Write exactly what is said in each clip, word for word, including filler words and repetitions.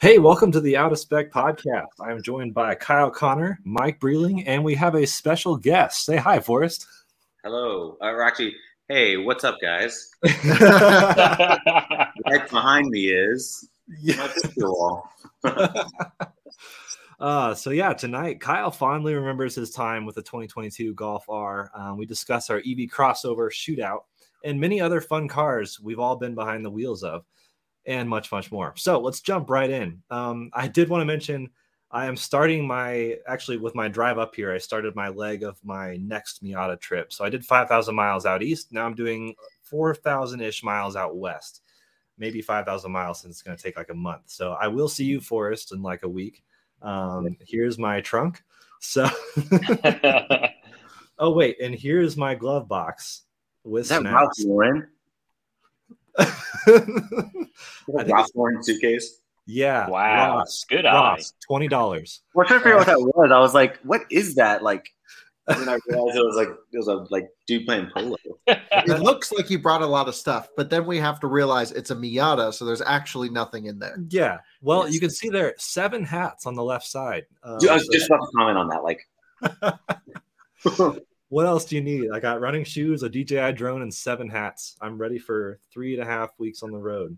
Hey, welcome to the Out of Spec podcast. I'm joined by Kyle Connor, Mike Breeling, and we have a special guest. Say hi, Forrest. Hello. Uh, or actually, hey, what's up, guys? Right behind me is. Yeah. Cool. uh, so, yeah, tonight, Kyle fondly remembers his time with the twenty twenty-two Golf R. Um, we discuss our E V crossover shootout and many other fun cars we've all been behind the wheels of, and much, much more. So let's jump right in. Um, I did want to mention I am starting my, actually with my drive up here, I started my leg of my next Miata trip. So I did five thousand miles out east. Now I'm doing four thousand-ish miles out west, maybe five thousand miles since it's going to take like a month. So I will see you, Forrest, in like a week. Um, here's my trunk. So, oh, wait. And here's my glove box with snaps. Is that Ralph Lauren? Ross Lauren suitcase. Yeah. Wow. Ross, good Ross, eye. Twenty dollars. We're trying to figure out what that was. I was like, "What is that?" Like, and then I realized it was like it was a like dude playing polo. It looks like you brought a lot of stuff, but then we have to realize it's a Miata, so there's actually nothing in there. Yeah. Well, yes. You can see there seven hats on the left side. Um, Dude, I was so just about to comment on that. Like. What else do you need? I got running shoes, a D J I drone, and seven hats. I'm ready for three and a half weeks on the road.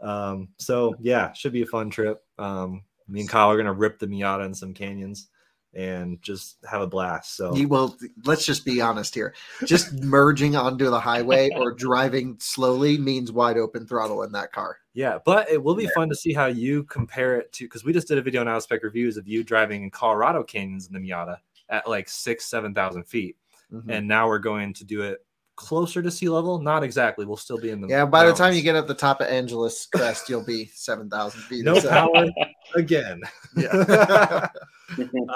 Um, so, yeah, should be a fun trip. Um, me and Kyle are going to rip the Miata in some canyons and just have a blast. So, you will, let's just be honest here. Just merging onto the highway or driving slowly means wide open throttle in that car. Yeah, but it will be fun to see how you compare it to, because we just did a video on Out of Spec Reviews of you driving in Colorado canyons in the Miata at like six, seven thousand feet, mm-hmm. and now we're going to do it closer to sea level. Not exactly. We'll still be in the yeah. By mountains. The time you get up the top of Angeles Crest, you'll be seven thousand feet. No power again. Yeah.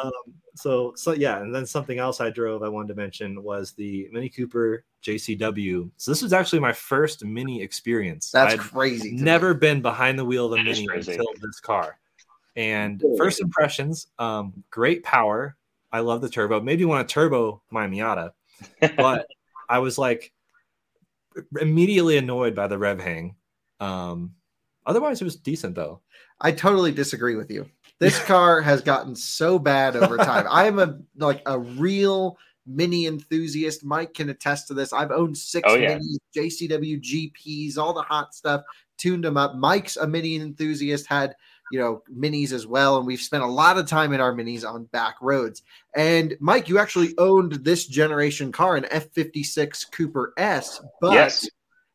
um, so so yeah, and then something else I drove I wanted to mention was the Mini Cooper J C W. So this was actually my first Mini experience. That's I'd crazy. Never me. been behind the wheel of a Mini until this car. And cool. First impressions, um, great power. I love the turbo. Maybe want to turbo my Miata, but I was like immediately annoyed by the rev hang. Um, otherwise, it was decent though. I totally disagree with you. This car has gotten so bad over time. I am a like a real Mini enthusiast. Mike can attest to this. I've owned six oh, yeah. Minis, J C W, G Ps, all the hot stuff. Tuned them up. Mike's a Mini enthusiast. Had you know, Minis as well. And we've spent a lot of time in our Minis on back roads. And Mike, you actually owned this generation car, an F fifty-six Cooper S, but yes.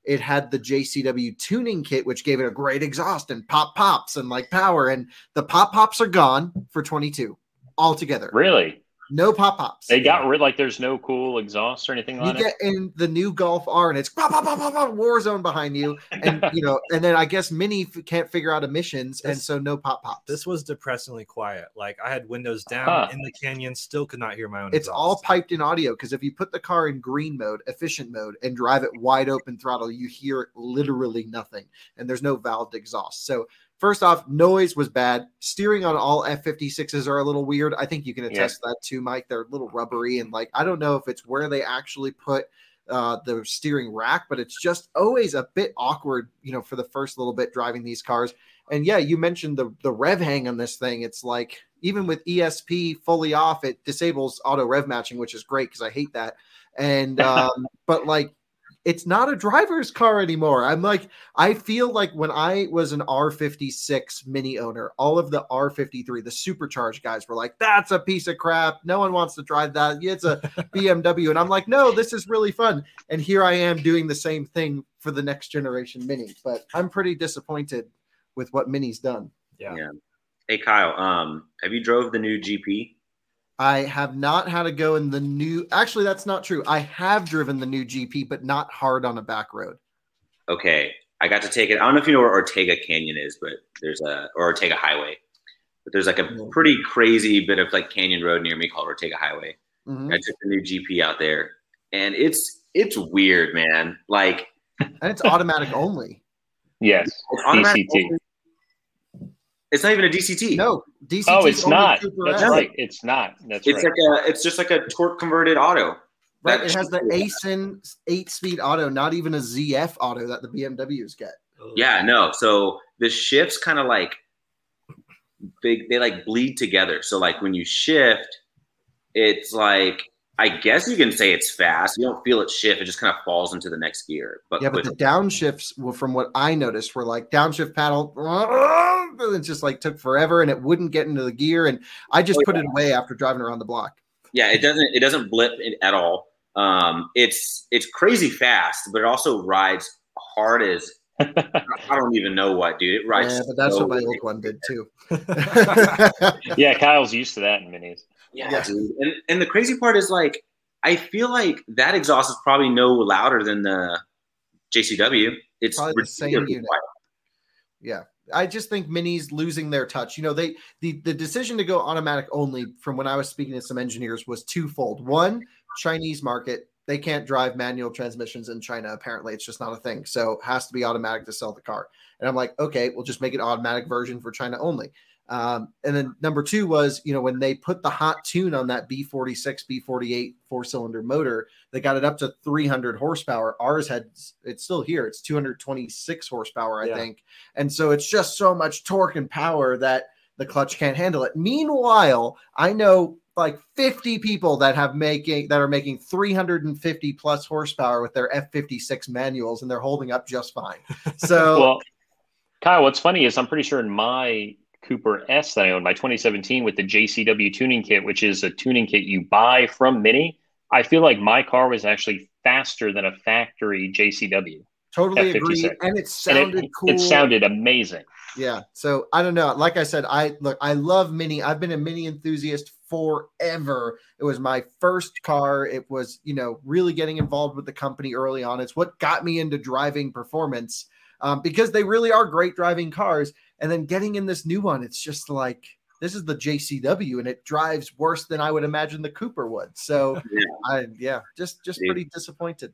It had the J C W tuning kit, which gave it a great exhaust and pop pops and like power. And the pop pops are gone for twenty-two altogether. Really? No pop-pops. They got rid, like there's no cool exhaust or anything like that. You get it in the new Golf R and it's pop, pop, pop, pop, pop, war zone behind you. And, you know, and then I guess Mini f- can't figure out emissions. This, and so no pop-pops. This was depressingly quiet. Like I had windows down huh. in the canyon, still could not hear my own It's exhaust. All piped in audio because if you put the car in green mode, efficient mode, and drive it wide open throttle, you hear literally nothing. And there's no valved exhaust. So first off, noise was bad. Steering on all F fifty-sixes are a little weird. I think you can attest yeah. to that too, Mike. They're a little rubbery. And like, I don't know if it's where they actually put uh, the steering rack, but it's just always a bit awkward, you know, for the first little bit driving these cars. And yeah, you mentioned the, the rev hang on this thing. It's like, even with E S P fully off, it disables auto rev matching, which is great because I hate that. And, um, but like, it's not a driver's car anymore. I'm like, I feel like when I was an R fifty-six Mini owner, all of the R fifty-three, the supercharged guys were like, that's a piece of crap. No one wants to drive that. It's a B M W. And I'm like, no, this is really fun. And here I am doing the same thing for the next generation Mini. But I'm pretty disappointed with what Mini's done. Yeah. yeah. Hey, Kyle, um, have you drove the new G P? I have not had a go in the new – actually, that's not true. I have driven the new G P, but not hard on a back road. Okay. I got to take it – I don't know if you know where Ortega Canyon is, but there's a – or Ortega Highway. But there's like a pretty crazy bit of like canyon road near me called Ortega Highway. Mm-hmm. I took the new G P out there, and it's it's weird, man. Like – And it's automatic only. Yes. It's automatic D C T. Only. It's not even a D C T. No, D C T. Oh, it's not. That's S. right. It's not. That's it's right. Like a, it's just like a torque converted auto. Right. That it has the A S I N eight-speed auto, not even a Z F auto that the B M Ws get. Yeah, no. So the shifts kind of like they they like bleed together. So like when you shift, it's like I guess you can say it's fast. You don't feel it shift. It just kind of falls into the next gear. But yeah, but with- the downshifts were from what I noticed were like downshift paddle. It just like took forever and it wouldn't get into the gear. And I just oh, put yeah. it away after driving around the block. Yeah, it doesn't it doesn't blip at all. Um, it's it's crazy fast, but it also rides hard as I don't even know what, dude. It rides. Yeah, but that's so what my old one did too. Yeah, Kyle's used to that in minis. Yeah, yeah. Dude. And and the crazy part is like I feel like that exhaust is probably no louder than the J C W. It's probably the same unit. Yeah, I just think Mini's losing their touch. You know, they the the decision to go automatic only from when I was speaking to some engineers was twofold. One, Chinese market. They can't drive manual transmissions in China. Apparently, it's just not a thing. So it has to be automatic to sell the car. And I'm like, okay, we'll just make an automatic version for China only. Um, and then number two was, you know, when they put the hot tune on that B forty-six, B forty-eight four-cylinder motor, they got it up to three hundred horsepower. Ours had, it's still here. It's two hundred twenty-six horsepower, I yeah. think. And so it's just so much torque and power that the clutch can't handle it. Meanwhile, I know like fifty people that have making that are making three hundred fifty plus horsepower with their F fifty-six manuals, and they're holding up just fine. So, well, Kyle, what's funny is I'm pretty sure in my Cooper S that I own, my twenty seventeen with the J C W tuning kit, which is a tuning kit you buy from Mini, I feel like my car was actually faster than a factory J C W. Totally F fifty-six. Agree, and it sounded and it, cool. It sounded amazing. Yeah, so I don't know. Like I said, I look, I love Mini. I've been a Mini enthusiast forever. It was my first car. It was, you know, really getting involved with the company early on. It's what got me into driving performance um, because they really are great driving cars. And then getting in this new one, it's just like, this is the J C W and it drives worse than I would imagine the Cooper would. So yeah, I, yeah just, just yeah. pretty disappointed.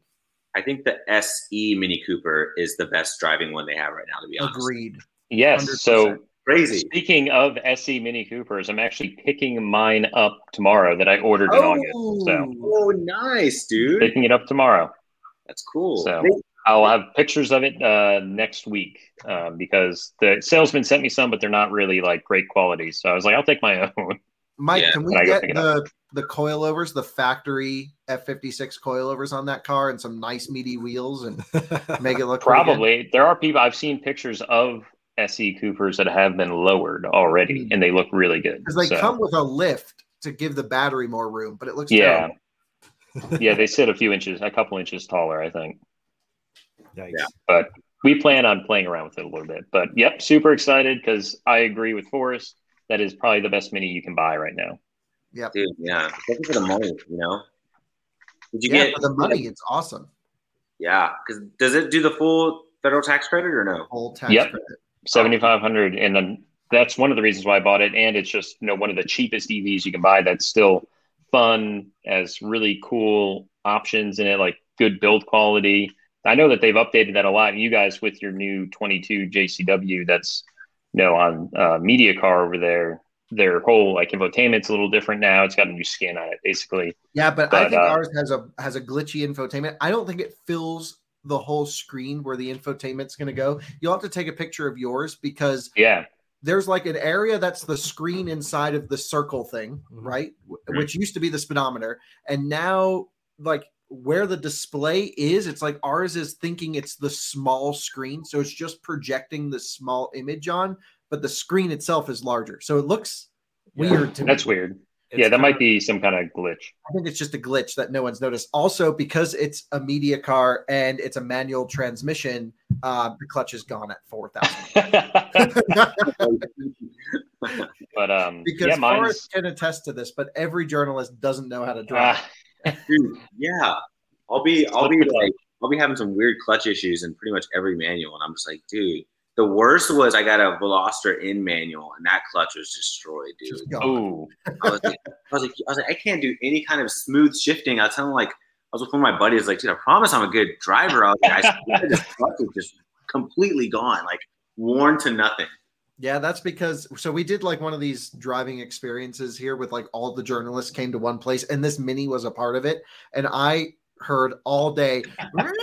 I think the S E Mini Cooper is the best driving one they have right now, to be honest. Agreed. Yes. one hundred percent. So crazy. Speaking of S E Mini Coopers, I'm actually picking mine up tomorrow that I ordered in oh, August. So. Oh, nice, dude. Picking it up tomorrow. That's cool. So they- I'll have pictures of it uh, next week um, because the salesman sent me some, but they're not really like great quality. So I was like, I'll take my own. Mike, yeah, can we get the, the coilovers, the factory F fifty-six coilovers on that car and some nice meaty wheels and make it look probably. There are people, I've seen pictures of S E Coopers that have been lowered already, and they look really good. Because they so. come with a lift to give the battery more room, but it looks yeah, yeah. They sit a few inches, a couple inches taller, I think. Yikes. Yeah, but we plan on playing around with it a little bit. But yep, super excited because I agree with Forrest. That is probably the best Mini you can buy right now. Yeah, dude. Yeah, especially for the money, you know. Did you yeah, get for the money? It's awesome. Yeah, because does it do the full federal tax credit or no? Full tax yep. credit, seventy-five hundred, and then that's one of the reasons why I bought it. And it's just, you know, one of the cheapest E Vs you can buy. That's still fun, has really cool options in it, like good build quality. I know that they've updated that a lot. You guys with your new twenty-two J C W, that's you know, on uh, MediaCar over there, their whole like infotainment's a little different now. It's got a new skin on it, basically. Yeah, but, but I think uh, ours has a has a glitchy infotainment. I don't think it fills the whole screen where the infotainment's going to go. You'll have to take a picture of yours because yeah, there's like an area that's the screen inside of the circle thing, right? Mm-hmm. Which used to be the speedometer, and now like where the display is, it's like ours is thinking it's the small screen, so it's just projecting the small image on, but the screen itself is larger, so it looks weird to me. That's weird. It's yeah, that might of, be some kind of glitch. I think it's just a glitch that no one's noticed. Also, because it's a media car and it's a manual transmission, uh, the clutch is gone at four thousand. But um, because yeah, Forrest can attest to this, but every journalist doesn't know how to drive. Uh, Dude, yeah, I'll be, I'll be like, I'll be having some weird clutch issues in pretty much every manual, and I'm just like, dude. The worst was I got a Veloster in manual, and that clutch was destroyed, dude. Oh, I was like, I was like, I was like, I can't do any kind of smooth shifting. I was telling like, I was with one of my buddies, like, dude, I promise I'm a good driver. I was like, I swear this clutch was just completely gone, like worn to nothing. Yeah, that's because – so we did like one of these driving experiences here with like all the journalists came to one place, and this Mini was a part of it. And I heard all day – I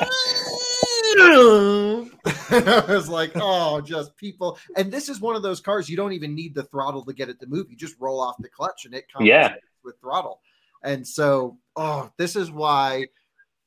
was like, oh, just people. And this is one of those cars you don't even need the throttle to get it to move. You just roll off the clutch, and it comes yeah. with throttle. And so, oh, this is why –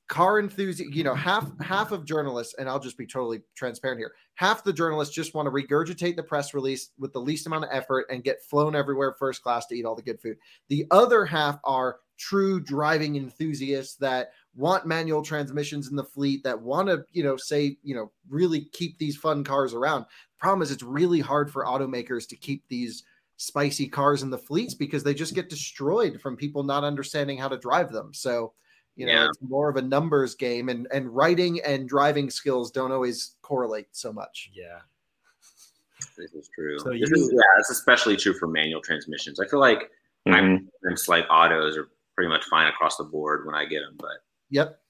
car enthusiast, you know, half half of journalists, and I'll just be totally transparent here, half the journalists just want to regurgitate the press release with the least amount of effort and get flown everywhere first class to eat all the good food. The other half are true driving enthusiasts that want manual transmissions in the fleet, that want to, you know, say, you know, really keep these fun cars around. The problem is it's really hard for automakers to keep these spicy cars in the fleets because they just get destroyed from people not understanding how to drive them. So You know, yeah. it's more of a numbers game, and, and writing and driving skills don't always correlate so much. Yeah, this is true. So this you, is, yeah, it's especially true for manual transmissions. I feel like mm-hmm. I'm, I'm slight autos are pretty much fine across the board when I get them. But yep,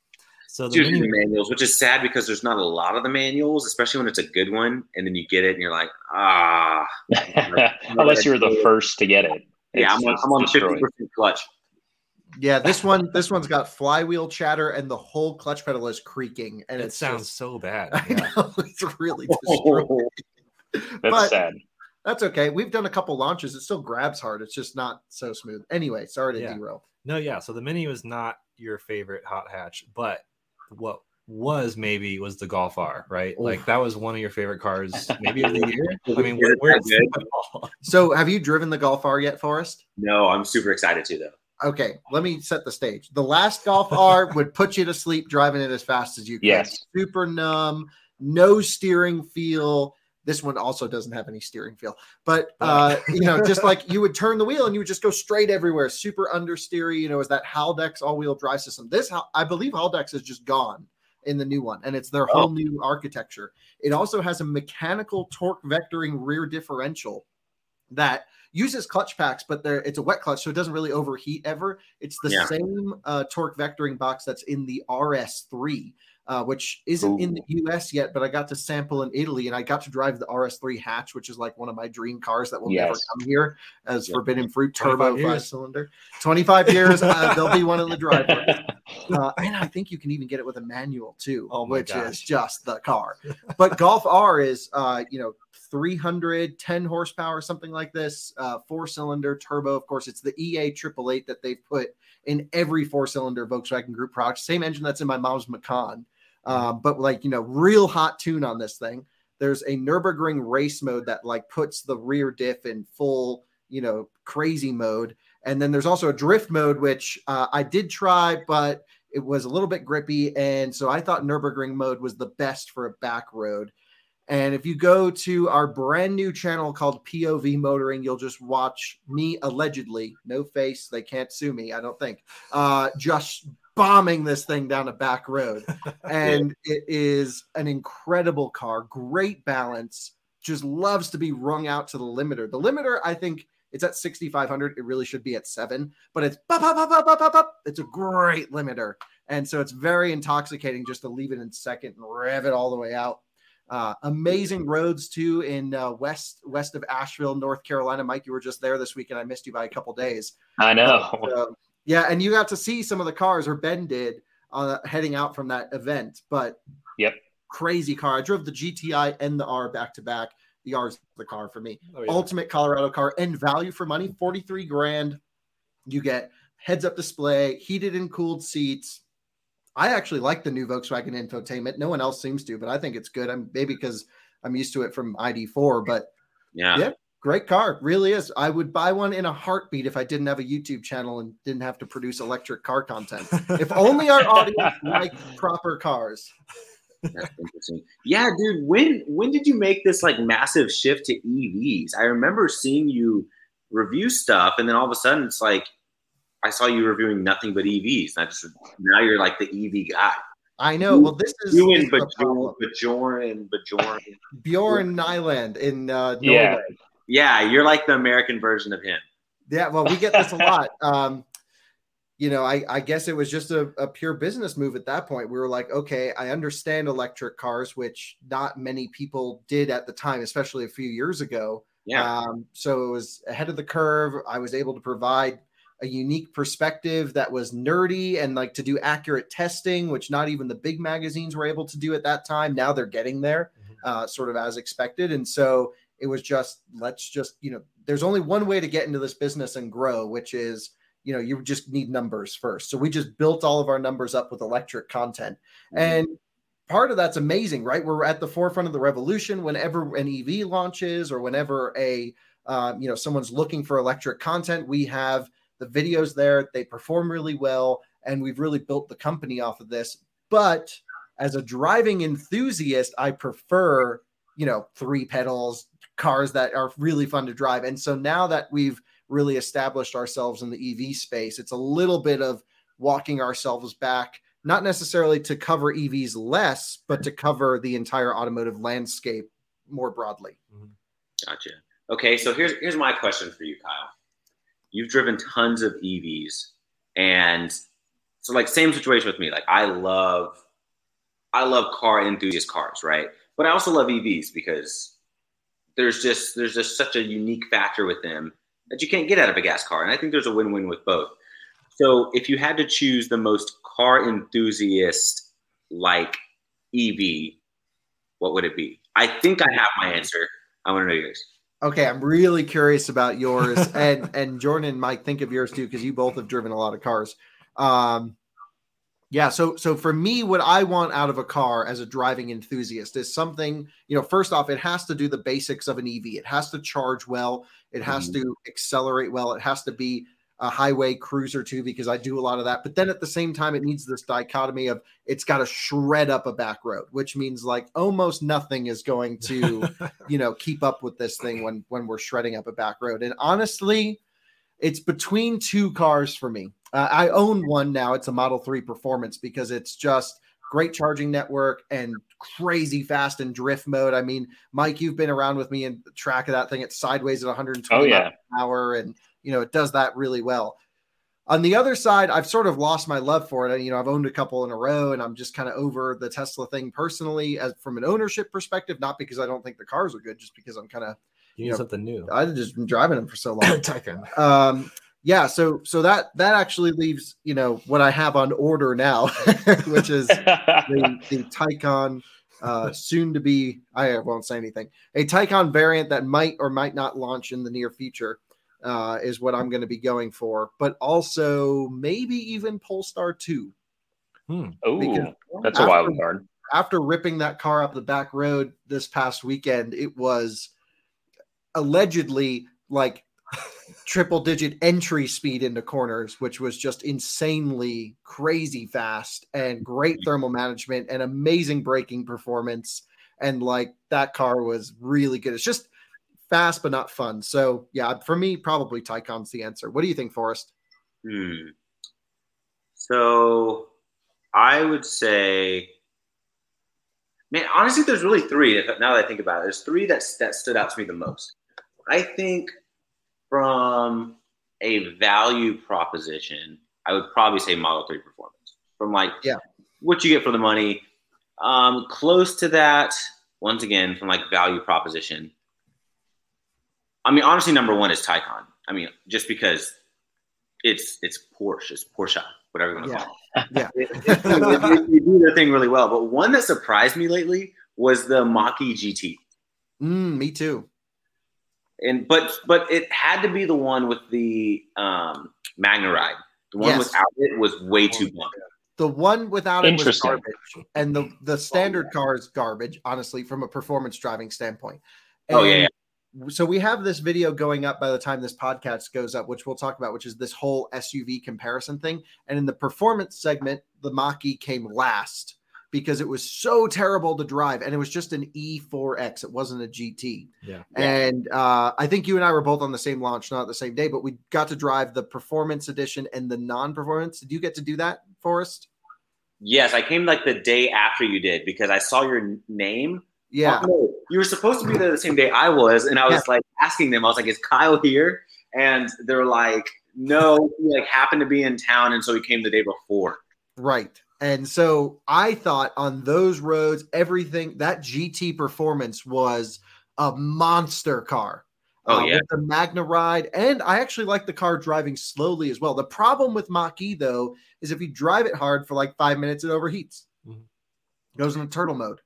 so the mini- manuals, which is sad because there's not a lot of the manuals, especially when it's a good one, and then you get it and you're like, ah. Unless you're the first to get it. It's yeah, I'm on, I'm on fifty percent clutch. Yeah, this one, this one's got flywheel chatter, and the whole clutch pedal is creaking, and it it's sounds just, so bad. I yeah. know it's really destroyed. That's but sad. That's okay. We've done a couple launches. It still grabs hard. It's just not so smooth. Anyway, sorry to yeah. derail. No, yeah. So the Mini was not your favorite hot hatch, but what was maybe was the Golf R, right? Ooh. Like that was one of your favorite cars, maybe of the year. I mean, where, where so have you driven the Golf R yet, Forrest? No, I'm super excited to though. Okay, let me set the stage. The last Golf R would put you to sleep driving it as fast as you can. Yes. Super numb, no steering feel. This one also doesn't have any steering feel. But, uh, you know, just like you would turn the wheel and you would just go straight everywhere. Super understeery, you know, is that Haldex all-wheel drive system. This, I believe Haldex is just gone in the new one, and it's their whole oh. new architecture. It also has a mechanical torque vectoring rear differential that uses clutch packs, but they're, it's a wet clutch, so it doesn't really overheat ever. It's the yeah. same uh, torque vectoring box that's in the R S three, uh, which isn't Ooh. in the U S yet, but I got to sample in Italy, and I got to drive the R S three hatch, which is like one of my dream cars that will yes. never come here as yeah. Forbidden Fruit Turbo five-cylinder. twenty-five years, uh, there'll be one in the driveway. Uh, and I think you can even get it with a manual, too, oh which gosh. is just the car. But Golf R is, uh, you know, three hundred ten horsepower, something like this, uh, four-cylinder turbo. Of course, it's the E A triple eight that they've put in every four-cylinder Volkswagen Group product. Same engine that's in my mom's Macan, uh, but like, you know, real hot tune on this thing. There's a Nürburgring race mode that like puts the rear diff in full, you know, crazy mode. And then there's also a drift mode, which uh, I did try, but it was a little bit grippy. And so I thought Nürburgring mode was the best for a back road. And if you go to our brand new channel called P O V Motoring, you'll just watch me allegedly, no face, they can't sue me, I don't think, uh, just bombing this thing down a back road. And it is an incredible car, great balance, just loves to be wrung out to the limiter. The limiter, I think, it's at sixty-five hundred. It really should be at seven, but it's bop, bop, bop, bop, bop, bop, bop. It's a great limiter. And so it's very intoxicating just to leave it in second and rev it all the way out. Uh, amazing roads too in uh, west west of Asheville, North Carolina. Mike, you were just there this weekend. I missed you by a couple days. I know. Um, so, yeah, and you got to see some of the cars, or Ben did, uh, heading out from that event. But yep, crazy car. I drove the G T I and the R back to back. The R is the car for me. Oh, yeah. Ultimate Colorado car and value for money. forty-three grand. You get heads up display, heated and cooled seats. I actually like the new Volkswagen infotainment. No one else seems to, but I think it's good. I'm maybe because I'm used to it from I D four, but yeah. yeah, great car. Really is. I would buy one in a heartbeat if I didn't have a YouTube channel and didn't have to produce electric car content. If only our audience liked proper cars. That's interesting. Yeah, dude. When when did you make this like massive shift to E Vs? I remember seeing you review stuff, and then all of a sudden it's like I saw you reviewing nothing but E Vs. And I just now you're like the E V guy. I know. Well, this is you and Bjorn Bjorn Bjorn Bjorn Nyland in uh, Norway. Yeah. yeah, you're like the American version of him. Yeah, well, we get this a lot. Um, You know, I, I guess it was just a, a pure business move at that point. We were like, okay, I understand electric cars, which not many people did at the time, especially a few years ago. Yeah. Um, so it was ahead of the curve. I was able to provide a unique perspective that was nerdy and like to do accurate testing, which not even the big magazines were able to do at that time. Now they're getting there, mm-hmm. uh, sort of as expected. And so it was just, let's just, you know, there's only one way to get into this business and grow, which is, you know, you just need numbers first. So we just built all of our numbers up with electric content. Mm-hmm. And part of that's amazing, right? We're at the forefront of the revolution. Whenever an E V launches or whenever a, um, you know, someone's looking for electric content, we have the videos there. They perform really well. And we've really built the company off of this. But as a driving enthusiast, I prefer, you know, three pedals, cars that are really fun to drive. And so now that we've really established ourselves in the E V space, it's a little bit of walking ourselves back, not necessarily to cover E Vs less, but to cover the entire automotive landscape more broadly. Gotcha. Okay. So here's, here's my question for you, Kyle. You've driven tons of E Vs, and so like same situation with me. Like I love, I love car enthusiast cars, right? But I also love E Vs because there's just, there's just such a unique factor with them that you can't get out of a gas car. And I think there's a win-win with both. So if you had to choose the most car enthusiast like E V, what would it be? I think I have my answer. I want to know yours. Okay, I'm really curious about yours. and and Jordan and Mike, think of yours too, because you both have driven a lot of cars. Um, yeah, so so for me, what I want out of a car as a driving enthusiast is something, you know, first off, it has to do the basics of an E V. It has to charge well. It has mm-hmm. to accelerate well. It has to be a highway cruiser too, because I do a lot of that. But then at the same time, it needs this dichotomy of it's got to shred up a back road, which means like almost nothing is going to, you know, keep up with this thing when when we're shredding up a back road. And honestly, it's between two cars for me. Uh, I own one now. It's a Model three Performance because it's just great charging network and crazy fast in drift mode. I mean, Mike, you've been around with me and track of that thing. It's sideways at one hundred twenty oh, yeah. miles an hour, and you know it does that really well. On the other side, I've sort of lost my love for it. You know, I've owned a couple in a row, and I'm just kind of over the Tesla thing personally, as from an ownership perspective. Not because I don't think the cars are good, just because I'm kind of you, you know, something new. I've just been driving them for so long. Taycan. Um, Yeah, so so that that actually leaves, you know, what I have on order now, which is the, the Taycan, uh, soon to be, I won't say anything, a Taycan variant that might or might not launch in the near future uh, is what I'm going to be going for. But also maybe even Polestar two. Hmm. Oh, that's after, a wild card. After ripping that car up the back road this past weekend, it was allegedly like triple digit entry speed into corners, which was just insanely crazy fast, and great thermal management and amazing braking performance. And like that car was really good. It's just fast, but not fun. So yeah, for me, probably Taycan's the answer. What do you think, Forrest? Hmm. So I would say, man, honestly, there's really three. Now that I think about it, there's three that, that stood out to me the most. I think from a value proposition, I would probably say Model three Performance. From like yeah. what you get for the money, um, close to that, once again, from like value proposition. I mean, honestly, number one is Taycan. I mean, just because it's it's Porsche, it's Porsche, whatever you want to yeah. call it. Yeah. it, it, it, do their thing really well. But one that surprised me lately was the Mach-E G T. Mm, me too. And but but it had to be the one with the um, Magna Ride. The one yes. without it was way too blunt. The one without it was garbage, and the, the standard car is garbage, honestly, from a performance driving standpoint. And oh yeah, yeah. So we have this video going up by the time this podcast goes up, which we'll talk about, which is this whole S U V comparison thing. And in the performance segment, the Mach-E came last because it was so terrible to drive, and it was just an E four X. It wasn't a G T. Yeah. And uh, I think you and I were both on the same launch, not the same day, but we got to drive the performance edition and the non-performance. Did you get to do that, Forrest? Yes, I came like the day after you did because I saw your name. Yeah. Oh, no. You were supposed to be there the same day I was, and I was yeah. like asking them. I was like, is Kyle here? And they're like, no, he like happened to be in town, and so he came the day before. Right. And so I thought on those roads, everything, that G T Performance was a monster car. Oh, uh, yeah. With the Magna Ride. And I actually like the car driving slowly as well. The problem with Mach-E, though, is if you drive it hard for like five minutes, it overheats. Mm-hmm. It goes into turtle mode.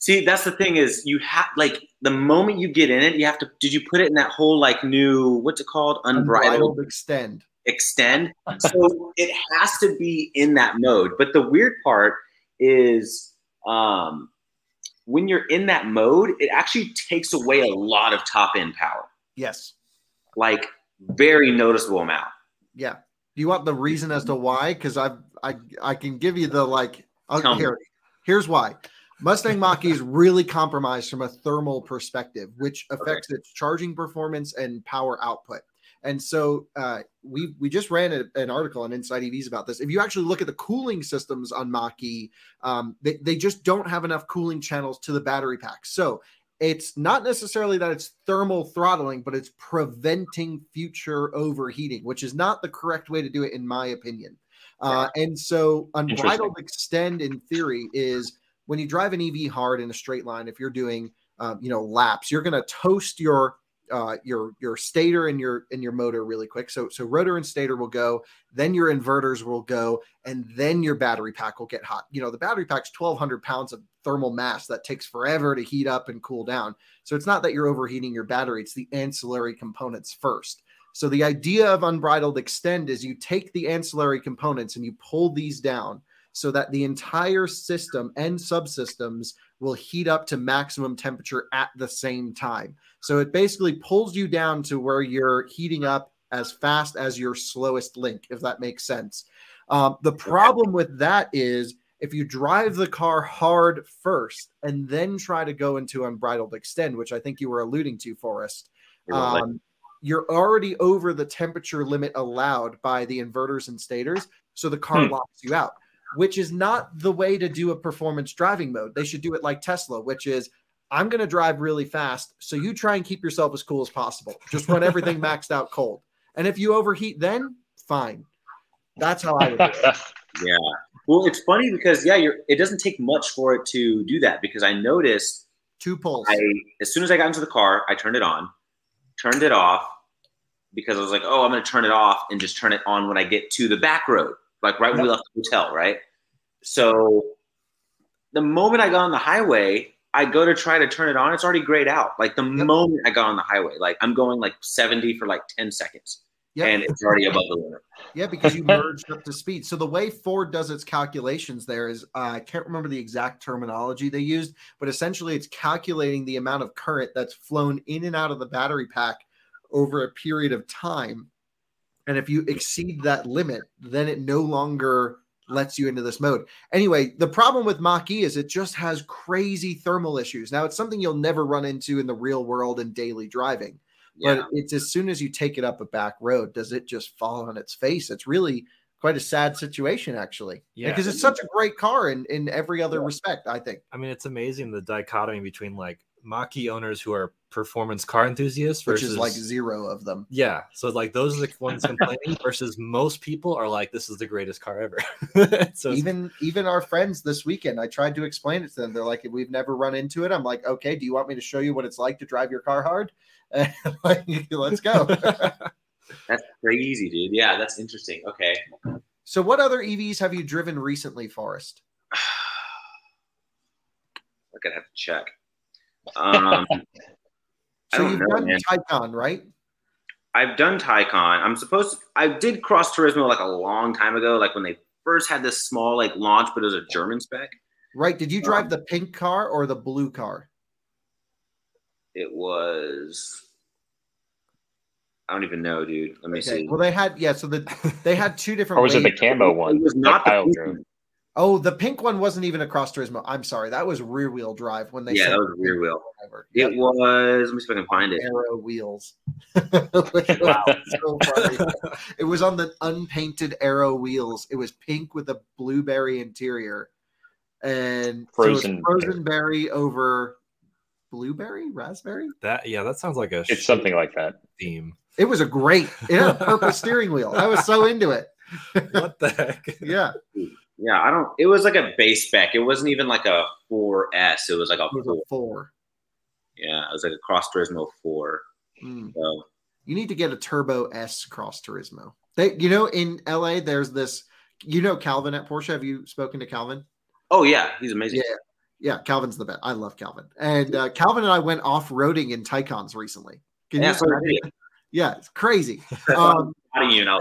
See, that's the thing is you have, like, the moment you get in it, you have to, did you put it in that whole, like, new, what's it called? Unbridled, Unbridled Extend. Extend. So it has to be in that mode. But the weird part is um, when you're in that mode, it actually takes away a lot of top end power. Yes. Like very noticeable amount. Yeah. Do you want the reason as to why? Because I I I can give you the like, I'll, here, here's why. Mustang Mach-E is really compromised from a thermal perspective, which affects okay. its charging performance and power output. And so uh, we we just ran a, an article on Inside E Vs about this. If you actually look at the cooling systems on Mach-E, um, they, they just don't have enough cooling channels to the battery pack. So it's not necessarily that it's thermal throttling, but it's preventing future overheating, which is not the correct way to do it, in my opinion. Uh, and so Unbridled Extend, in theory, is when you drive an E V hard in a straight line, if you're doing um, you know laps, you're going to toast your Uh, your your stator and your and your motor really quick. So so rotor and stator will go, then your inverters will go, and then your battery pack will get hot. You know, the battery pack's twelve hundred pounds of thermal mass that takes forever to heat up and cool down. So it's not that you're overheating your battery, it's the ancillary components first. So the idea of Unbridled Extend is you take the ancillary components and you pull these down so that the entire system and subsystems will heat up to maximum temperature at the same time. So it basically pulls you down to where you're heating up as fast as your slowest link, if that makes sense. Um, the problem with that is if you drive the car hard first and then try to go into Unbridled Extend, which I think you were alluding to, Forrest, um, you're already over the temperature limit allowed by the inverters and stators, so the car hmm. locks you out, which is not the way to do a performance driving mode. They should do it like Tesla, which is, I'm going to drive really fast, so you try and keep yourself as cool as possible. Just run everything maxed out cold. And if you overheat then, fine. That's how I would do it. Yeah. Well, it's funny because, yeah, you're, it doesn't take much for it to do that because I noticed two pulls. I, as soon as I got into the car, I turned it on, turned it off because I was like, oh, I'm going to turn it off and just turn it on when I get to the back road. Like right when we left the hotel, right? So the moment I got on the highway, I go to try to turn it on. It's already grayed out. Like the yep. moment I got on the highway, like I'm going like seventy for like ten seconds. Yep. And it's already above the limit. Yeah, because you merged up to speed. So the way Ford does its calculations there is, uh, I can't remember the exact terminology they used, but essentially it's calculating the amount of current that's flown in and out of the battery pack over a period of time. And if you exceed that limit, then it no longer lets you into this mode. Anyway, the problem with Mach-E is it just has crazy thermal issues. Now, it's something you'll never run into in the real world and daily driving. Yeah. But it's as soon as you take it up a back road, does it just fall on its face? It's really quite a sad situation, actually. Yeah. Because it's such a great car in, in every other yeah. respect, I think. I mean, it's amazing the dichotomy between like Mach-E owners who are performance car enthusiasts versus, which is like zero of them. Yeah. So like those are the ones complaining versus most people are like, this is the greatest car ever. So even, even our friends this weekend, I tried to explain it to them. They're like, we've never run into it. I'm like, okay, do you want me to show you what it's like to drive your car hard? Like, let's go. That's crazy, dude. Yeah. That's interesting. Okay. So what other E Vs have you driven recently, Forrest? I could have to check. Um, so you've know, done man. Taycan, right? I've done Taycan. I'm supposed to, I did Cross Turismo like a long time ago, like when they first had this small like launch, but it was a German spec. Right. Did you drive um, the pink car or the blue car? It was, I don't even know, dude. Let me okay. see. Well, they had, yeah, so the, they had two different. Or was ways. It the camo one? It was not like the pink. Oh, the pink one wasn't even a Cross Turismo. I'm sorry. That was rear wheel drive when they Yeah, that was rear wheel. It yeah. was, let me see if I can find it. Aero wheels. Wow. So funny. It was on the unpainted Aero wheels. It was pink with a blueberry interior. And frozen, so frozen berry over blueberry, raspberry? That yeah, that sounds like a It's something like that theme. It was a great. It had a purple steering wheel. I was so into it. What the heck? Yeah. Yeah, I don't. It was like a base spec. It wasn't even like a four S. It was like a, it was four. a four. Yeah, it was like a Cross Turismo four. Mm. So. You need to get a Turbo S Cross Turismo. They, you know, in L A, there's this. You know, Calvin at Porsche. Have you spoken to Calvin? Oh yeah, he's amazing. Yeah, yeah. Calvin's the best. I love Calvin. And uh, Calvin and I went off-roading in Taycans recently. Can yeah, you? Yeah, it's crazy. Um, you know.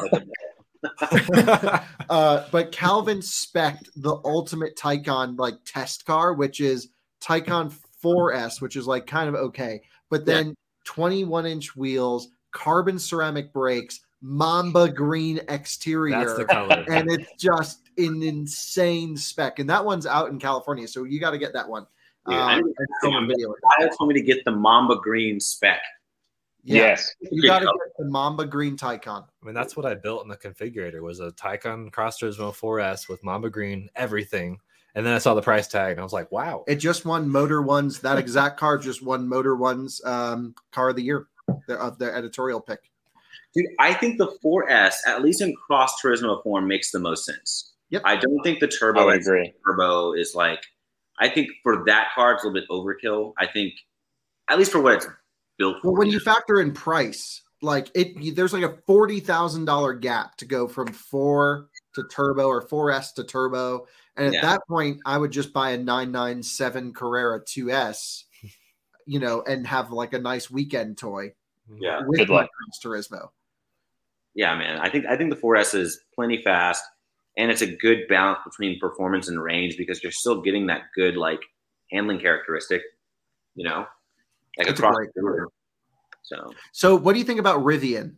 uh, but Calvin spec'd the ultimate Taycan like test car, which is Taycan four S, which is like kind of okay, but then yeah. twenty-one inch wheels, carbon ceramic brakes, Mamba green exterior. That's the color. And it's just an insane spec. And that one's out in California, so you got to get that one. Yeah, um, I, and film a video. I told me to get the Mamba green spec. Yeah. Yes, you got to get the Mamba green Taycan. I mean, that's what I built in the configurator was a Taycan Cross Turismo four S with Mamba green everything, and then I saw the price tag and I was like, "Wow!" It just won Motor One's that exact car just won Motor One's um, car of the year of their editorial pick. Dude, I think the four S, at least in Cross Turismo form, makes the most sense. Yep. I don't think the turbo. I agree. Turbo is like, I think for that car it's a little bit overkill. I think, at least for what it's. Well, when you factor in price, like it, there's like a forty thousand dollars gap to go from four to turbo or four S to turbo. And at yeah. that point, I would just buy a nine ninety-seven Carrera two S, you know, and have like a nice weekend toy. Yeah. With good luck. Turismo. Yeah, man. I think, I think the four S is plenty fast and it's a good balance between performance and range because you're still getting that good, like handling characteristic, you know? Like across the room. So, so what do you think about Rivian?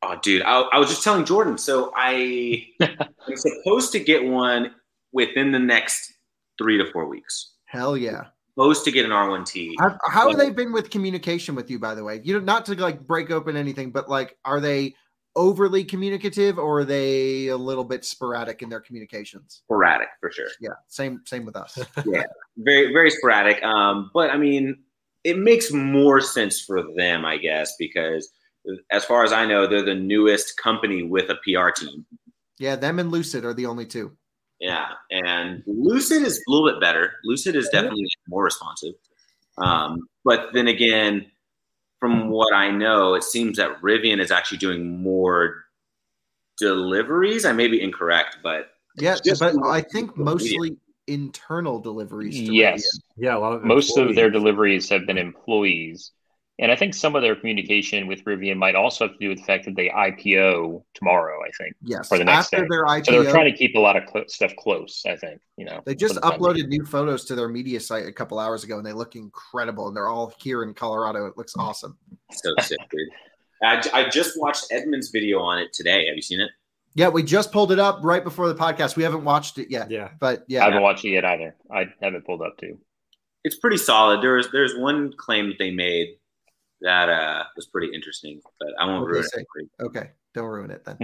Oh, dude, I, I was just telling Jordan. So I am supposed to get one within the next three to four weeks. Hell yeah! Supposed to get an R one T. How, how have they been with communication with you? By the way, you know, not to like break open anything, but like, are they overly communicative or are they a little bit sporadic in their communications? Sporadic, for sure. Yeah, same, same with us. Yeah, very, very sporadic. Um, but I mean. It makes more sense for them, I guess, because as far as I know, they're the newest company with a P R team. Yeah, them and Lucid are the only two. Yeah, and Lucid is a little bit better. Lucid is definitely more responsive. Um, but then again, from what I know, it seems that Rivian is actually doing more deliveries. I may be incorrect, but... Yeah, but I think mostly... internal deliveries to yes Rivian. Yeah, a lot of most employees. Of their deliveries have been employees, and I think some of their communication with Rivian might also have to do with the fact that they I P O tomorrow, I think. Yes, or the next after day. Their I P O, so they're trying to keep a lot of cl- stuff close, I think, you know. They just the uploaded new photos to their media site a couple hours ago and they look incredible, and they're all here in Colorado. It looks awesome. So sick, dude. I, I just watched Edmund's video on it today. Have you seen it? Yeah, we just pulled it up right before the podcast. We haven't watched it yet. Yeah, but yeah, I haven't watched it yet either. I have it pulled up too. It's pretty solid. There was there's one claim that they made that uh, was pretty interesting, but I won't ruin it. Okay, don't ruin it then.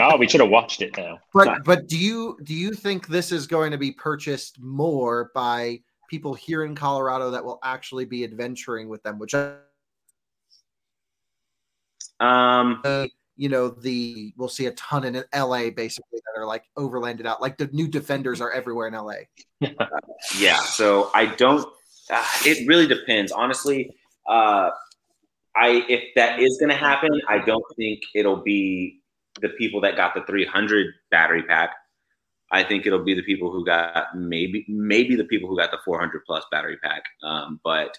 Oh, we should have watched it now. But but do you do you think this is going to be purchased more by people here in Colorado that will actually be adventuring with them? Which I, um. Uh, you know, the we'll see a ton in L A basically that are like overlanded out. Like the new Defenders are everywhere in L A. uh, yeah. So I don't, uh, it really depends. Honestly, uh, I if that is going to happen, I don't think it'll be the people that got the three hundred battery pack. I think it'll be the people who got maybe, maybe the people who got the four hundred plus battery pack. Um, but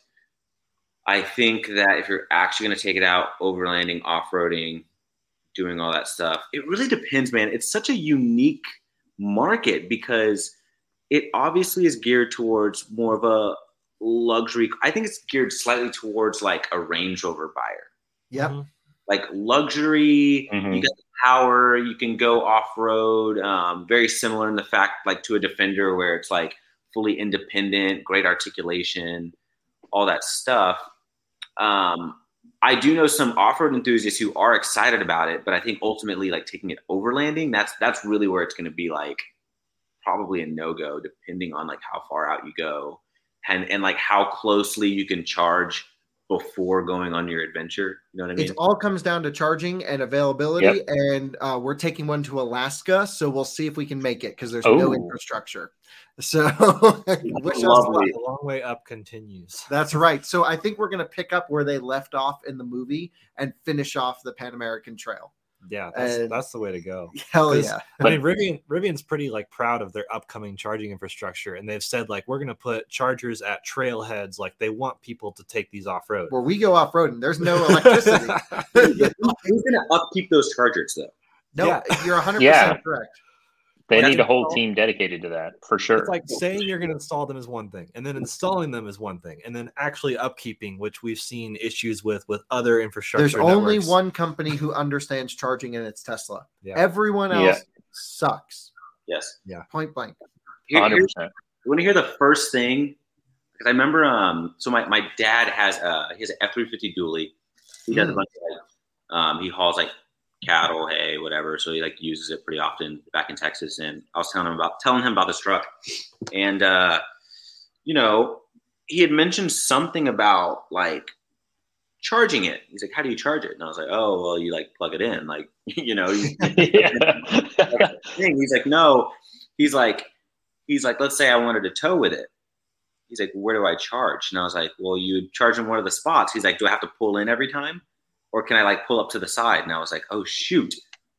I think that if you're actually going to take it out overlanding, off-roading, doing all that stuff, it really depends, man. It's such a unique market because it obviously is geared towards more of a luxury. I think it's geared slightly towards like a Range Rover buyer. Yep. Like luxury, mm-hmm. You got the power, you can go off-road. Um, very similar in the fact like to a Defender where it's like fully independent, great articulation, all that stuff. Um, I do know some off-road enthusiasts who are excited about it, but I think ultimately like taking it overlanding, that's that's really where it's going to be like probably a no-go depending on like how far out you go and, and like how closely you can charge before going on your adventure. You know what I mean? It all comes down to charging and availability, yep. and uh, we're taking one to Alaska, so we'll see if we can make it because there's oh. no infrastructure. So wish us luck. The long way up continues. That's right. So I think we're going to pick up where they left off in the movie and finish off the Pan American Trail. Yeah, that's, and, that's the way to go. Hell yeah. I mean, Rivian Rivian's pretty like proud of their upcoming charging infrastructure, and they've said like we're going to put chargers at trailheads. Like they want people to take these off road. Where we go off road and there's no electricity. Who's going to upkeep those chargers though? No, yeah. You're one hundred percent yeah. correct. They need a whole team dedicated to that for sure. It's like saying you're going to install them is one thing, and then installing them is one thing, and then actually upkeeping, which we've seen issues with with other infrastructure. There's only networks. One company who understands charging, and it's Tesla. Yeah. Everyone else yeah. sucks. Yes. Yeah. Point blank. one hundred percent. Here, here, you want to hear the first thing? Because I remember, um, so my, my dad has a he has an F three fifty dually. He does mm. a bunch of like, um, he hauls like. cattle, hay, whatever. So he like uses it pretty often back in Texas. And I was telling him about telling him about this truck, and uh, you know, he had mentioned something about like charging it. He's like, "How do you charge it?" And I was like, "Oh, well, you like plug it in, like you know." You, he's like, "No," he's like, he's like, "Let's say I wanted to tow with it." He's like, "Where do I charge?" And I was like, "Well, you would charge in one of the spots." He's like, "Do I have to pull in every time? Or can I like pull up to the side?" And I was like, "Oh shoot,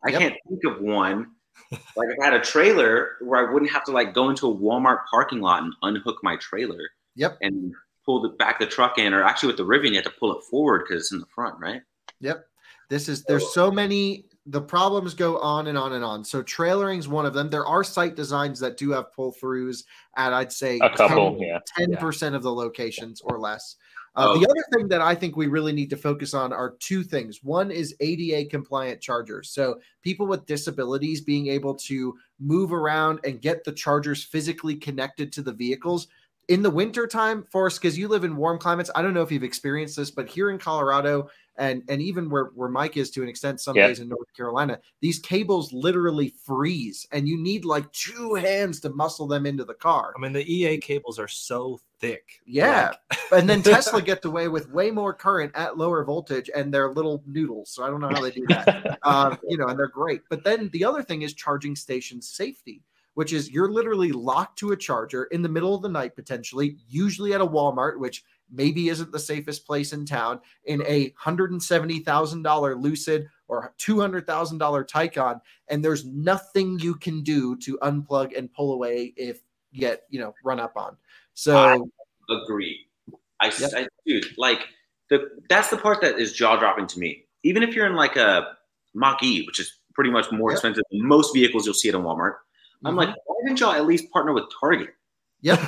I yep. can't think of one." Like if I had a trailer where I wouldn't have to like go into a Walmart parking lot and unhook my trailer. Yep. And pull the back the truck in, or actually with the Rivian, you have to pull it forward because it's in the front, right? Yep. This is there's so many. The problems go on and on and on. So trailering's one of them. There are site designs that do have pull throughs at I'd say a couple, ten percent yeah. of the locations yeah. or less. Uh, oh. The other thing that I think we really need to focus on are two things. One is A D A compliant chargers. So people with disabilities being able to move around and get the chargers physically connected to the vehicles. In the wintertime, Forrest, because you live in warm climates, I don't know if you've experienced this, but here in Colorado and, and even where, where Mike is to an extent, some yep. days in North Carolina, these cables literally freeze and you need like two hands to muscle them into the car. I mean, the E A cables are so thick. Yeah. Like. And then Tesla gets away with way more current at lower voltage and they're little noodles. So I don't know how they do that. um, you know, and they're great. But then the other thing is charging station safety, which is you're literally locked to a charger in the middle of the night, potentially, usually at a Walmart, which maybe isn't the safest place in town, in a one hundred seventy thousand dollars Lucid or two hundred thousand dollars Taycan, and there's nothing you can do to unplug and pull away if you get, you know, run up on. So I agree. I, yep. I dude, like the that's the part that is jaw dropping to me. Even if you're in like a Mach-E, which is pretty much more yep. expensive than most vehicles you'll see at a Walmart. I'm mm-hmm. like, why didn't y'all at least partner with Target? Yep.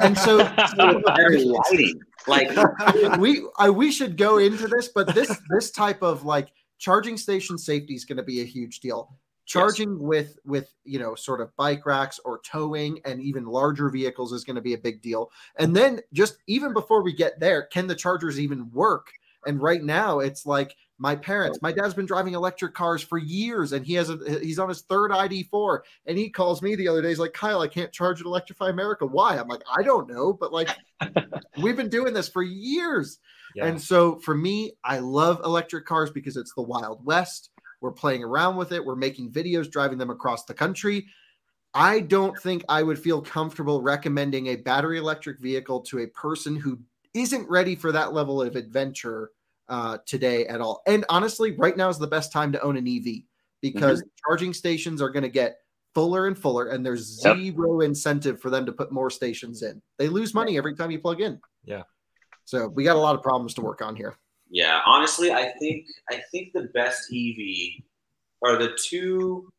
And so, so lighting. Like we I, we should go into this, but this this type of like charging station safety is going to be a huge deal. Charging yes. with, with, you know, sort of bike racks or towing and even larger vehicles is going to be a big deal. And then just even before we get there, can the chargers even work? And right now it's like my parents, my dad's been driving electric cars for years and he has a, he's on his third I D four and he calls me the other day. He's like, Kyle, I can't charge at Electrify America. Why? I'm like, I don't know, but like we've been doing this for years. Yeah. And so for me, I love electric cars because it's the Wild West. We're playing around with it. We're making videos, driving them across the country. I don't think I would feel comfortable recommending a battery electric vehicle to a person who isn't ready for that level of adventure uh, today at all. And honestly, right now is the best time to own an E V because mm-hmm. charging stations are going to get fuller and fuller, and there's zero yep. incentive for them to put more stations in. They lose money every time you plug in. Yeah. So we got a lot of problems to work on here. Yeah, honestly, I think I think the best E V are the two.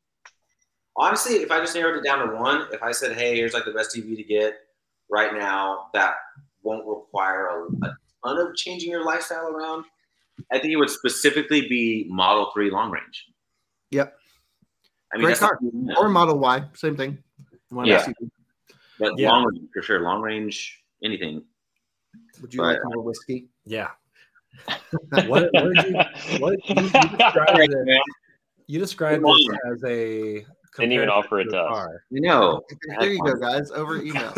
Honestly, if I just narrowed it down to one, if I said, "Hey, here's like the best E V to get right now that won't require a, a ton of changing your lifestyle around," I think it would specifically be Model three long range. Yep. I mean, that's car. Like, you know, or Model Y, same thing. One yeah, but yeah. long range for sure. Long range, anything. Would you but, like more whiskey? Yeah. what, what did you, what, you, you described it, you described this as a didn't even offer it to us. No, there you go, guys. Over email.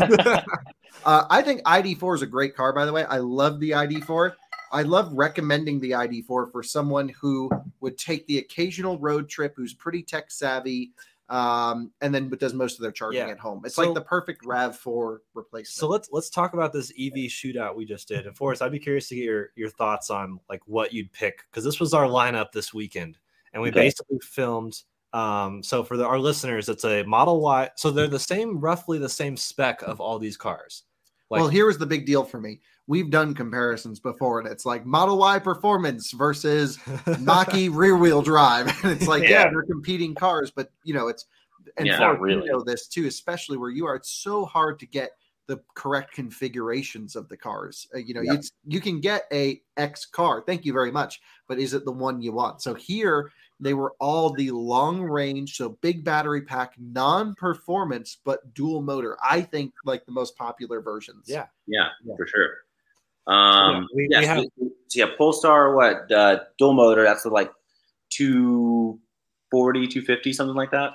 uh, I think I D four is a great car, by the way. I love the I D four. I love recommending the I D four for someone who would take the occasional road trip, who's pretty tech savvy, um, and then does most of their charging yeah. at home. It's so, like the perfect RAV four replacement. So let's let's talk about this E V shootout we just did. And Forrest, I'd be curious to get your, your thoughts on like what you'd pick, because this was our lineup this weekend, and we okay. basically filmed. Um, so for the, our listeners, it's a Model Y. So they're the same, roughly the same spec of all these cars. Like, well, here was the big deal for me. We've done comparisons before, and it's like Model Y performance versus Mach-E rear-wheel drive. And it's like, yeah. yeah, they're competing cars, but, you know, it's – and yeah, for really. You know this, too, especially where you are, it's so hard to get the correct configurations of the cars. Uh, you know, yep. it's, you can get a X car. Thank you very much. But is it the one you want? So here they were all the long-range, so big battery pack, non-performance, but dual-motor. I think, like, the most popular versions. Yeah, yeah, yeah. for sure. Um, so yeah, we, yeah, we have, so yeah, Polestar, what, uh, dual motor, that's like two forty, two fifty, something like that.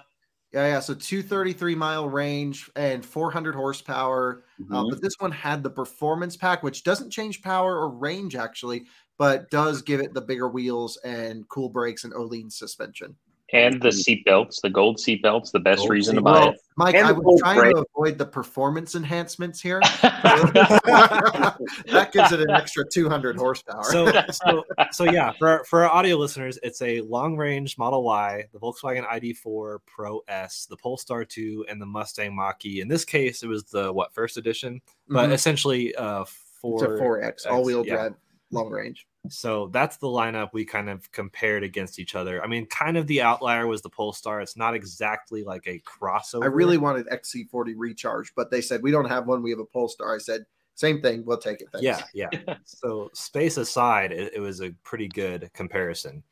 Yeah, yeah, so two thirty-three mile range and four hundred horsepower. Mm-hmm. Uh, but this one had the performance pack, which doesn't change power or range actually, but does give it the bigger wheels and cool brakes and Olean suspension. And the seatbelts, the gold seatbelts, the best gold reason seat. to buy well, it. Mike, and I was trying brake. to avoid the performance enhancements here. That gives it an extra two hundred horsepower. So, so, so yeah, for our, for our audio listeners, it's a long-range Model Y, the Volkswagen I D four Pro S, the Polestar two, and the Mustang Mach-E. In this case, it was the, what, first edition? But mm-hmm. essentially uh, four, it's a four X, all-wheel yeah. drive, long-range. So that's the lineup we kind of compared against each other. I mean, kind of the outlier was the Polestar. It's not exactly like a crossover. I really wanted X C forty Recharge, but they said, we don't have one. We have a Polestar. I said, same thing. We'll take it. Thanks. Yeah, yeah. So space aside, it, it was a pretty good comparison.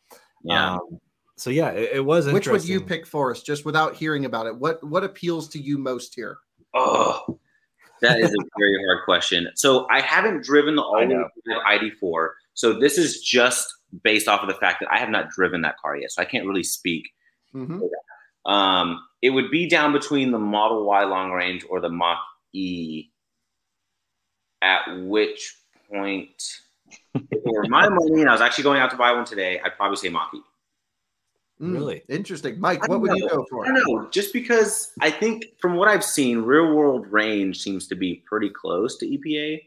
Yeah. Um, so, yeah, it, it was interesting. Which would you pick, Forrest, just without hearing about it? What What appeals to you most here? Oh, that is a very hard question. So I haven't driven the all-wheel I D four. So this is just based off of the fact that I have not driven that car yet, so I can't really speak. Mm-hmm. Um, it would be down between the Model Y long range or the Mach-E, at which point, if it were my money and I was actually going out to buy one today, I'd probably say Mach-E. Mm, really? Interesting. Mike, what would know. you go for? I don't know. Just because I think from what I've seen, real-world range seems to be pretty close to E P A.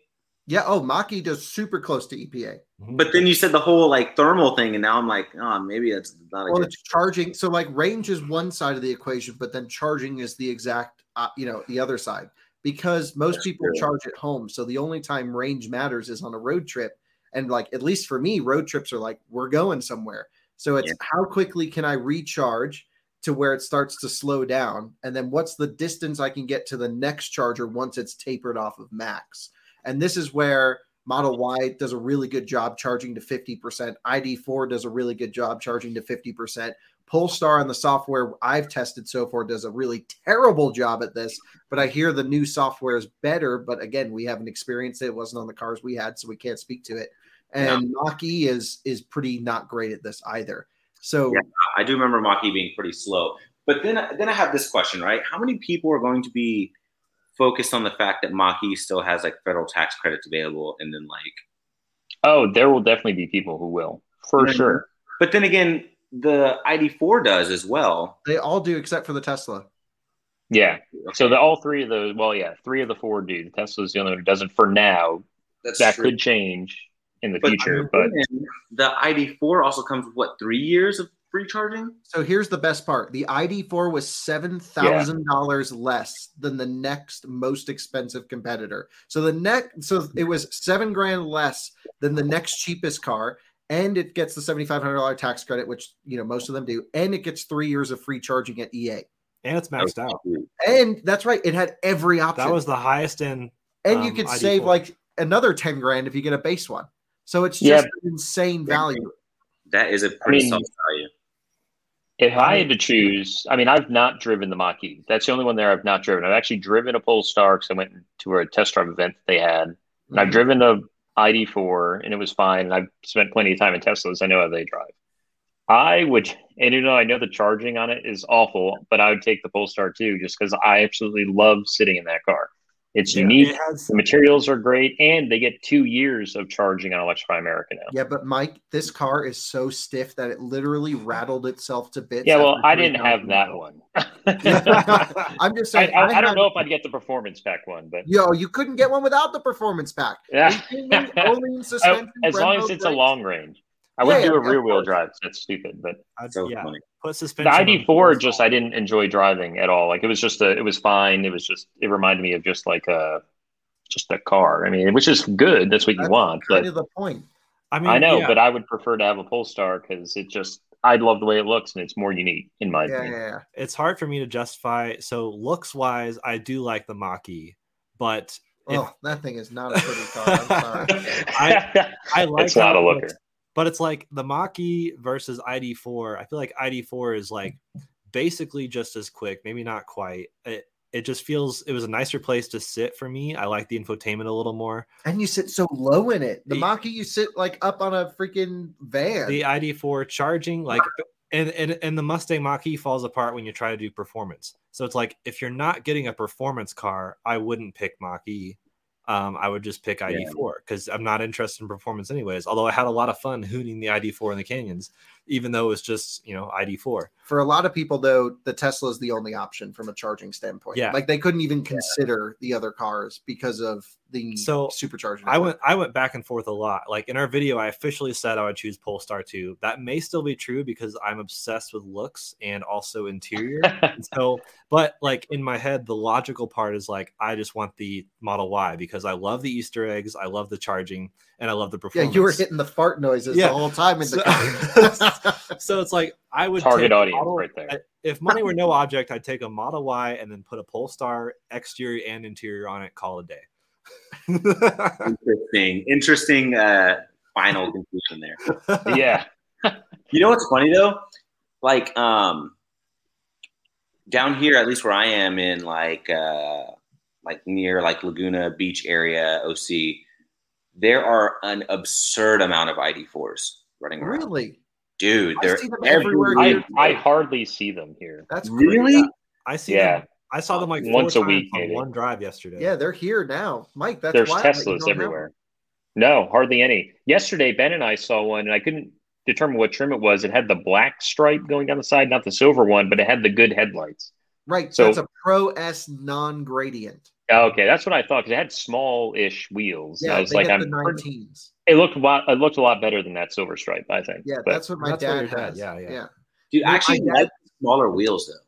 Yeah. Oh, Mach-E does super close to E P A. But then you said the whole like thermal thing, and now I'm like, oh, maybe that's not. Well, a good it's charging. So like range is one side of the equation, but then charging is the exact, uh, you know, the other side, because most that's people true. charge at home. So the only time range matters is on a road trip. And like, at least for me, road trips are like, we're going somewhere. So it's yeah. how quickly can I recharge to where it starts to slow down? And then what's the distance I can get to the next charger once it's tapered off of max? And this is where Model Y does a really good job charging to fifty percent. I D four does a really good job charging to fifty percent. Polestar and the software I've tested so far does a really terrible job at this, but I hear the new software is better. But again, we haven't experienced it. It wasn't on the cars we had, so we can't speak to it. And no. Mach-E is is pretty not great at this either. So yeah, I do remember Mach-E being pretty slow. But then, then I have this question, right? How many people are going to be focused on the fact that Mach-E still has like federal tax credits available? And then like, oh, there will definitely be people who will, for mm-hmm. sure. But then again, the I D four does as well. They all do except for the Tesla. Yeah. Okay. So the all three of those, well, yeah, three of the four do. The Tesla's the only one who doesn't for now. That's that true. Could change in the but future. But the I D four also comes with what, three years of free charging? So here's the best part. The I D four was seven thousand dollars yeah. less than the next most expensive competitor. So the next, so it was seven grand less than the next cheapest car. And it gets the seven thousand five hundred dollars tax credit, which, you know, most of them do. And it gets three years of free charging at E A. And it's maxed out. And that's right. It had every option. That was the highest in. And um, you could I D four. Save like another ten grand if you get a base one. So it's just yeah. an insane value. That is a pretty I mean, solid value. If I had to choose, I mean, I've not driven the Mach-E. That's the only one there I've not driven. I've actually driven a Polestar because I went to a test drive event that they had. And mm-hmm. I've driven a I D four, and it was fine. And I've spent plenty of time in Teslas. I know how they drive. I would, and you know, I know the charging on it is awful, but I would take the Polestar two just because I absolutely love sitting in that car. It's yeah, unique. It has, the materials are great, and they get two years of charging on Electrify America now. Yeah, but Mike, this car is so stiff that it literally rattled itself to bits. Yeah, well, I didn't have that one. I'm just saying. I, I, I, I had, don't know if I'd get the performance pack one, but yo, you couldn't get one without the performance pack. Yeah, only in suspension. As long as it's a long range. I wouldn't yeah, do a rear wheel drive. That's stupid, but I'd, so yeah. funny. Put suspension. The I D four just I didn't enjoy driving at all. Like it was just a, it was fine. It was just it reminded me of just like a just a car. I mean, which is good. That's what you That's want. Kind but of the point. I mean, I know, yeah. but I would prefer to have a Polestar because it just I love the way it looks and it's more unique in my yeah, opinion. Yeah, yeah. It's hard for me to justify. So looks wise, I do like the Mach-E, but oh, if... that thing is not a pretty car. I'm sorry. I, I like it's not a looker. Looks. But it's like the Mach-E versus I D four. I feel like I D four is like basically just as quick, maybe not quite. It it just feels it was a nicer place to sit for me. I like the infotainment a little more. And you sit so low in it. The, the Mach-E, you sit like up on a freaking van. The I D four charging like and, and, and the Mustang Mach-E falls apart when you try to do performance. So it's like if you're not getting a performance car, I wouldn't pick Mach-E. Um, I would just pick I D four because yeah. I'm not interested in performance anyways. Although I had a lot of fun hooting the I D four in the canyons, even though it was just, you know, I D four. For a lot of people, though, the Tesla is the only option from a charging standpoint. Yeah. Like they couldn't even consider yeah. the other cars because of the so supercharging. I went, I went back and forth a lot. Like in our video, I officially said I would choose Polestar two. That may still be true because I'm obsessed with looks and also interior. and so, but like in my head, the logical part is like, I just want the Model Y because Because I love the Easter eggs, I love the charging, and I love the performance. Yeah, you were hitting the fart noises yeah. the whole time in the car. So, so it's like I would target audience model, right there. If money were no object, I'd take a Model Y and then put a Polestar exterior and interior on it. Call it a day. Interesting, interesting uh, final conclusion there. Yeah, you know what's funny though, like um, down here, at least where I am in, like. Uh, like near like Laguna Beach area, O C, there are an absurd amount of I D fours running around. Really? Dude, I they're everywhere. I, I hardly see them here. That's really? Crazy. I see yeah. them. I saw them like once a week on one drive yesterday. Yeah, they're here now. Mike, that's There's wild. Teslas everywhere. No, hardly any. Yesterday, Ben and I saw one and I couldn't determine what trim it was. It had the black stripe going down the side, not the silver one, but it had the good headlights. Right, so it's a Pro S non-gradient. Okay, that's what I thought because it had small-ish wheels. Yeah, I was they like, I'm the nineteens. It looked a lot. It looked a lot better than that silver stripe, I think. Yeah, but that's what my that's dad what has. Yeah, yeah, yeah. Dude, I actually like smaller wheels though.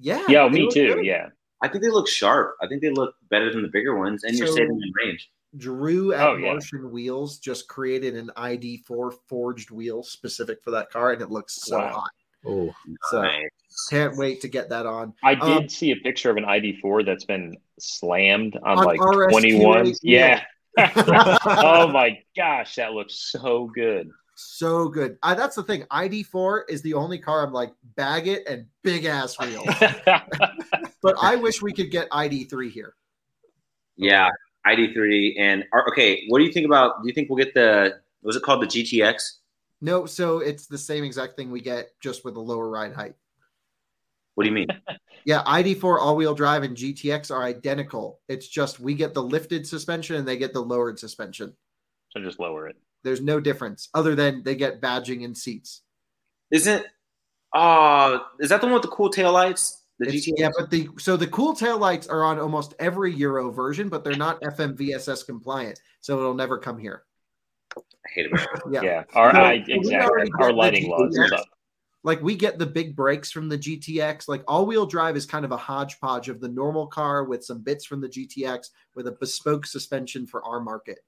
Yeah. Yeah, me too. Good. Yeah, I think they look sharp. I think they look better than the bigger ones, and so you're saving in range. Drew at oh, yeah. Martian Wheels just created an I D four forged wheel specific for that car, and it looks so wow. hot. Oh, so nice. Can't wait to get that on. I um, did see a picture of an I D four that's been slammed on, on like R S twenty-one. Yeah. Oh my gosh, that looks so good. So good. I, that's the thing. I D four is the only car I'm like, bag it and big ass wheels. But I wish we could get I D three here. Yeah, I D three. And okay, what do you think about? Do you think we'll get the, was it called the G T X? No, so it's the same exact thing we get, just with a lower ride height. What do you mean? Yeah, I D four all-wheel drive and G T X are identical. It's just we get the lifted suspension and they get the lowered suspension. So just lower it. There's no difference other than they get badging and seats. Isn't uh is that the one with the cool taillights? The G T X? Yeah, but the so the cool taillights are on almost every Euro version, but they're not F M V S S compliant, so it'll never come here. I hate it. Yeah. yeah. Our so, I, exactly our lighting laws is up. Like, we get the big brakes from the G T X. Like, all-wheel drive is kind of a hodgepodge of the normal car with some bits from the G T X with a bespoke suspension for our market.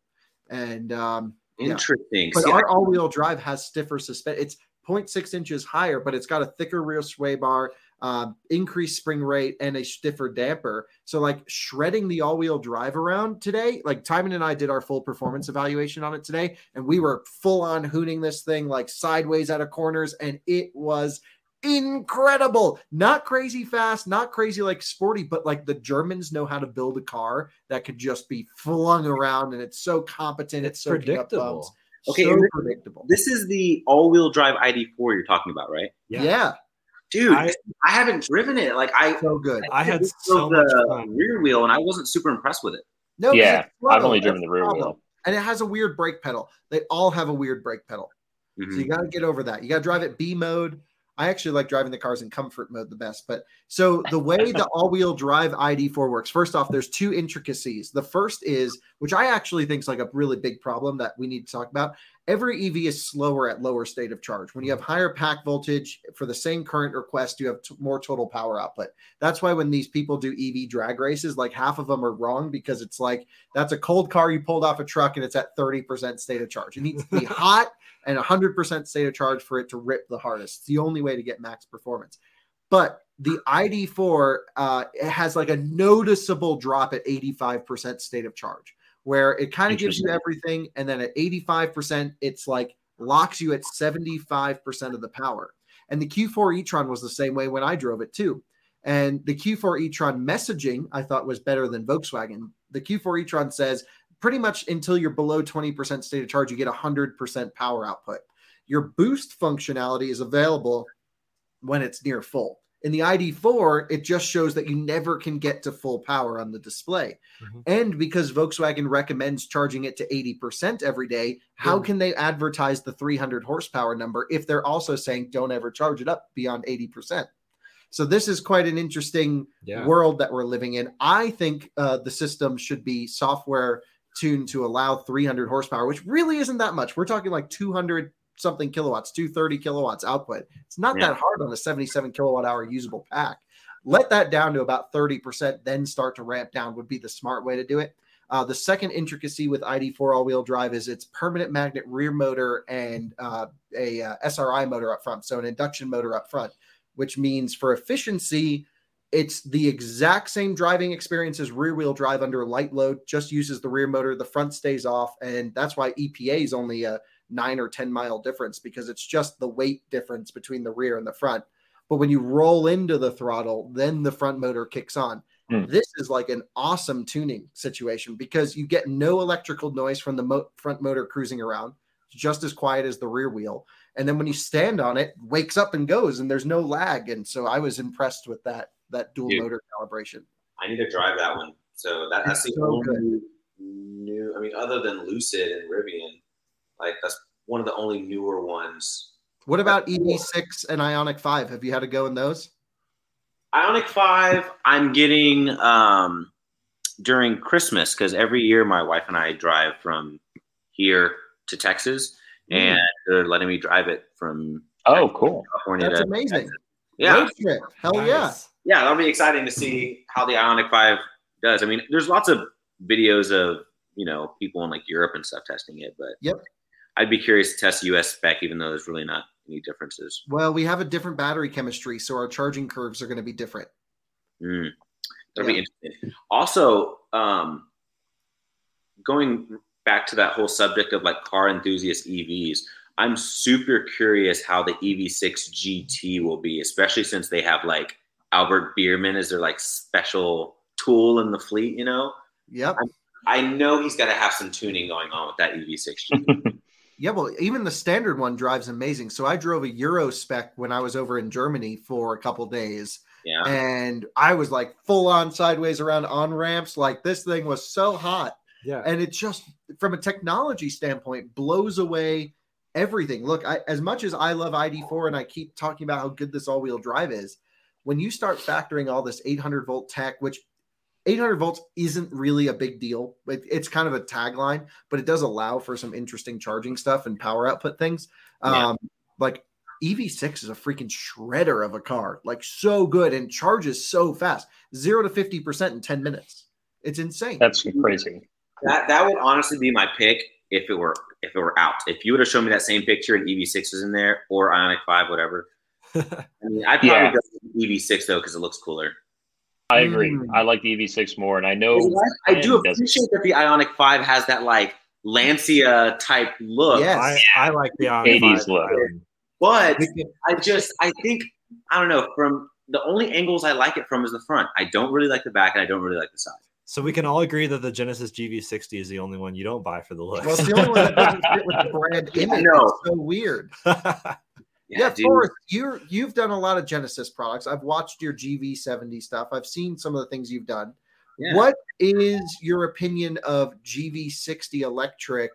And um, interesting. Yeah. But See, our I- all-wheel drive has stiffer suspension. It's zero point six inches higher, but it's got a thicker rear sway bar, um, increased spring rate, and a stiffer damper. So, like, shredding the all-wheel drive around today, like, Timon and I did our full performance evaluation on it today, and we were full-on hooning this thing, like, sideways out of corners, and it was incredible. Not crazy fast, not crazy, like, sporty, but, like, the Germans know how to build a car that could just be flung around, and it's so competent. It's, it's so predictable. Okay, so predictable. This is the all-wheel drive I D four you're talking about, right? Yeah. yeah. Dude, I, I haven't driven it. Like, I so good. I, I had so much fun. Rear wheel, and I wasn't super impressed with it. No, yeah, I've only driven the rear wheel, and it has a weird brake pedal. They all have a weird brake pedal, mm-hmm. so you got to get over that. You got to drive it B mode. I actually like driving the cars in comfort mode the best. But so the way the all-wheel drive I D four works, first off, there's two intricacies. The first is, which I actually think is like a really big problem that we need to talk about. Every E V is slower at lower state of charge. When you have higher pack voltage for the same current request, you have t- more total power output. That's why when these people do E V drag races, like half of them are wrong, because it's like, that's a cold car you pulled off a truck and it's at thirty percent state of charge. It needs to be hot and one hundred percent state of charge for it to rip the hardest. It's the only way to get max performance. But the I D four uh, it has like a noticeable drop at eighty-five percent state of charge, where it kind of gives you everything. And then at eighty-five percent, it's like locks you at seventy-five percent of the power. And the Q four e-tron was the same way when I drove it too. And the Q four e-tron messaging I thought was better than Volkswagen. The Q four e-tron says, pretty much until you're below twenty percent state of charge, you get one hundred percent power output. Your boost functionality is available when it's near full. In the I D four, it just shows that you never can get to full power on the display. Mm-hmm. And because Volkswagen recommends charging it to eighty percent every day, how yeah. can they advertise the three hundred horsepower number if they're also saying don't ever charge it up beyond eighty percent? So this is quite an interesting yeah. world that we're living in. I think uh, the system should be software tuned to allow three hundred horsepower, which really isn't that much. We're talking like two hundred something kilowatts, two hundred thirty kilowatts output. It's not yeah. that hard on a seventy-seven kilowatt hour usable pack. Let that down to about thirty percent, then start to ramp down would be the smart way to do it. Uh, the second intricacy with I D four all-wheel drive is its permanent magnet rear motor and uh, a uh, S R I motor up front, so an induction motor up front, which means for efficiency, it's the exact same driving experience as rear-wheel drive under light load, just uses the rear motor, the front stays off, and that's why E P A is only a nine or ten mile difference, because it's just the weight difference between the rear and the front. But when you roll into the throttle, then the front motor kicks on. Mm. This is like an awesome tuning situation because you get no electrical noise from the mo- front motor cruising around. It's just as quiet as the rear wheel. And then when you stand on it, wakes up and goes, and there's no lag. And so I was impressed with that, that dual Dude, motor calibration. I need to drive that one. So that, that's the so only good. new, I mean, other than Lucid and Rivian, like, that's one of the only newer ones. What about E V six and Ioniq five? Have you had a go in those? Ioniq five, I'm getting um, during Christmas, because every year my wife and I drive from here to Texas, mm-hmm. and they're letting me drive it from oh, cool. California. That's to amazing. Texas. Yeah. Road trip. Hell nice. yeah. Yeah, that'll be exciting to see how the Ioniq five does. I mean, there's lots of videos of, you know, people in like Europe and stuff testing it, but yep. I'd be curious to test U S spec, even though there's really not any differences. Well, we have a different battery chemistry, so our charging curves are going to be different. Mm. That'll yeah. be interesting. Also, um, going back to that whole subject of like car enthusiast E Vs, I'm super curious how the E V six G T will be, especially since they have like Albert Biermann as their like special tool in the fleet, you know? Yep. I'm, I know he's got to have some tuning going on with that E V six G T. Yeah, well, even the standard one drives amazing. So I drove a Euro spec when I was over in Germany for a couple days. Yeah. And I was like full on sideways around on ramps. Like this thing was so hot. Yeah. And it just, from a technology standpoint, blows away everything. Look, I, as much as I love I D four and I keep talking about how good this all wheel drive is, when you start factoring all this eight hundred volt tech, which eight hundred volts isn't really a big deal. It, it's kind of a tagline, but it does allow for some interesting charging stuff and power output things. Um, yeah. Like E V six is a freaking shredder of a car, like so good and charges so fast, zero to fifty percent in ten minutes. It's insane. That's crazy. That that would honestly be my pick if it were if it were out. If you would have shown me that same picture and E V six was in there or Ioniq five, whatever. I mean, I'd probably yeah. go with E V six though because it looks cooler. I agree. Mm. I like the E V six more, and I know I, I do appreciate that the Ioniq five has that like Lancia type look. Yes, I, I like the Ioniq eighties look. But I just I think I don't know from the only angles I like it from is the front. I don't really like the back, and I don't really like the side. So we can all agree that the Genesis G V sixty is the only one you don't buy for the looks. Well, it's the only one that doesn't fit with the brand image. It's so weird. Yeah, yeah Forrest, you're, you've done a lot of Genesis products. I've watched your G V seventy stuff. I've seen some of the things you've done. Yeah. What is your opinion of G V sixty electric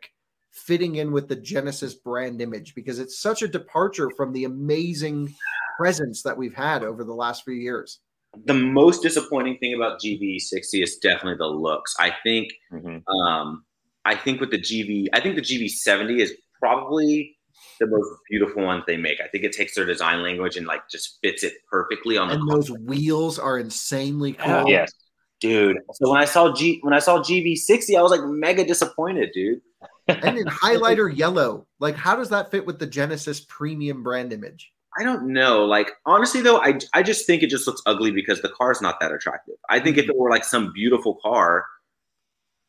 fitting in with the Genesis brand image? Because it's such a departure from the amazing presence that we've had over the last few years. The most disappointing thing about G V sixty is definitely the looks. I think mm-hmm. um, I think with the G V, I think the G V seventy is probably the most beautiful ones they make. I think it takes their design language and like just fits it perfectly on the and car. Those wheels are insanely cool. Yeah. Yes, dude. So when I saw G when I saw G V sixty, I was like mega disappointed, dude. And in highlighter yellow, like how does that fit with the Genesis premium brand image? I don't know. Like honestly, though, I I just think it just looks ugly because the car's not that attractive. I think if it were like some beautiful car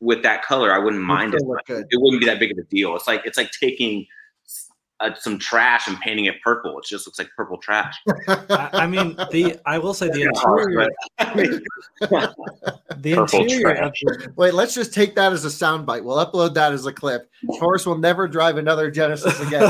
with that color, I wouldn't mind it. It wouldn't be that big of a deal. It's like it's like taking Uh, some trash and painting it purple. It just looks like purple trash. I, I mean, the I will say the interior. the purple interior. Trash. Wait, let's just take that as a soundbite. We'll upload that as a clip. Forrest will never drive another Genesis again.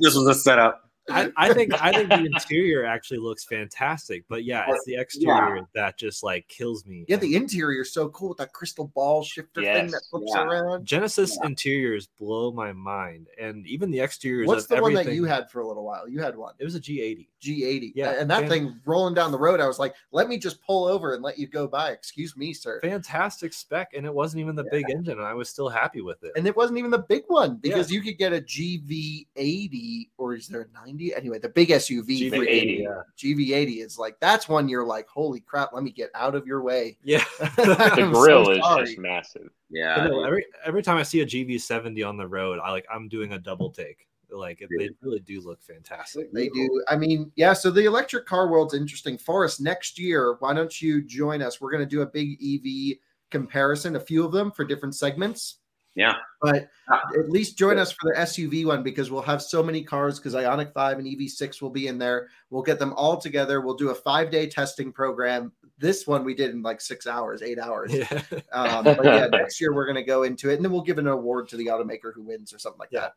This was a setup. I, I think I think the interior actually looks fantastic, but yeah, it's the exterior yeah. that just like kills me. Yeah, the interior is so cool with that crystal ball shifter yes. thing that flips yeah. around. Genesis yeah. interiors blow my mind, and even the exteriors. What's of the one everything... that you had for a little while? You had one. It was a G eighty. G eighty. Yeah, and that fan... thing rolling down the road, I was like, "Let me just pull over and let you go by." Excuse me, sir. Fantastic spec, and it wasn't even the yeah. big engine, and I was still happy with it. And it wasn't even the big one because yeah. you could get a G V eighty, or is there a ninety? Anyway, the big S U V G V eighty, yeah. G V eighty is like that's one you're like, holy crap, let me get out of your way. Yeah, the grill so is sorry. Just massive. Yeah, you know, every every time I see a G V seventy on the road, I like I'm doing a double take. Like yeah. they really do look fantastic. They do. I mean, yeah. So the electric car world's interesting. Forrest, next year, why don't you join us? We're going to do a big E V comparison, a few of them for different segments. Yeah, but at least join us for the S U V one because we'll have so many cars because Ioniq five and E V six will be in there. We'll get them all together. We'll do a five-day testing program. This one we did in like six hours, eight hours. Yeah. Um, but yeah, next year we're going to go into it, and then we'll give an award to the automaker who wins or something like yeah. that.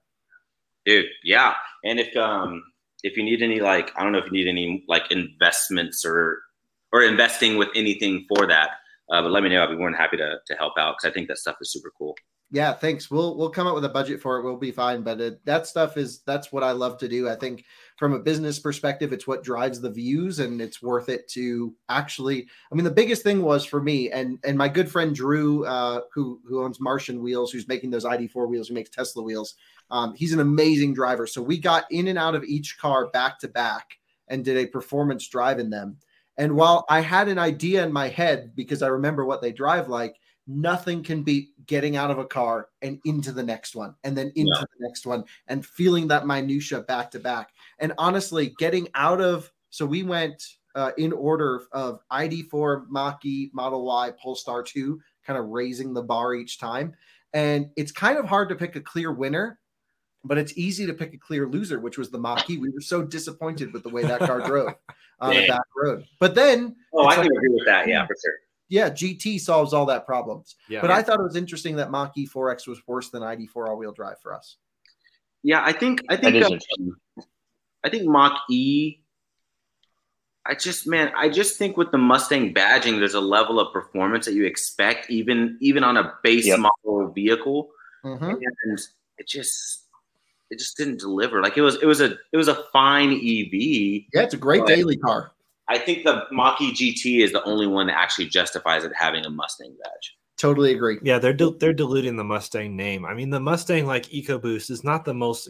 Dude, yeah. And if um if you need any like I don't know if you need any like investments or or investing with anything for that, uh, but let me know. I'd be more than happy to to help out because I think that stuff is super cool. Yeah, thanks. We'll we'll come up with a budget for it. We'll be fine. But it, that stuff is that's what I love to do. I think from a business perspective, it's what drives the views, and it's worth it to actually. I mean, the biggest thing was for me and and my good friend Drew, uh, who who owns Martian Wheels, who's making those I D four wheels, who makes Tesla wheels. Um, he's an amazing driver. So we got in and out of each car back to back and did a performance drive in them. And while I had an idea in my head because I remember what they drive like. Nothing can beat getting out of a car and into the next one and then into yeah. the next one and feeling that minutia back to back. And honestly, getting out of – so we went uh, in order of I D four, Mach-E, Model Y, Polestar two, kind of raising the bar each time. And it's kind of hard to pick a clear winner But it's easy to pick a clear loser, which was the Mach-E. We were so disappointed with the way that car drove on the back road. But then, oh, I can like, agree with that. Yeah, for sure. Yeah, G T solves all that problems. Yeah, but yeah. I thought it was interesting that Mach-E four X was worse than I D four all-wheel drive for us. Yeah, I think I think uh, I think Mach-E. I just, man, I just think with the Mustang badging, there's a level of performance that you expect, even even on a base yep. model vehicle, mm-hmm. and it just it just didn't deliver. Like it was it was a it was a fine E V. Yeah, it's a great daily car. I think the Mach-E G T is the only one that actually justifies it having a Mustang badge. Totally agree. Yeah, they're dil- they're diluting the Mustang name. I mean, the Mustang like EcoBoost is not the most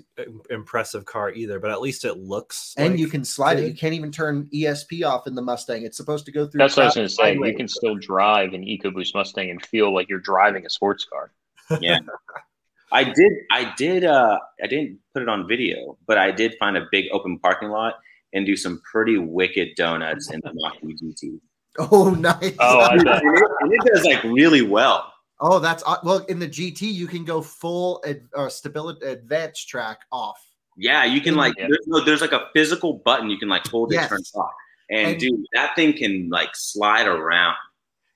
impressive car either, but at least it looks. And like you can slide it. it. You can't even turn E S P off in the Mustang. It's supposed to go through. That's what I was going to say. You can still drive an EcoBoost Mustang and feel like you're driving a sports car. Yeah, I did. I did. Uh, I didn't put it on video, but I did find a big open parking lot and do some pretty wicked donuts in the Mach-E G T. Oh, nice! Oh, I bet. And, it, and it does like really well. Oh, that's well. In the G T, you can go full ad, uh, stability advanced track off. Yeah, you can like yeah. there's, no, there's like a physical button you can like hold yes. it turn off, and, and dude, that thing can like slide around.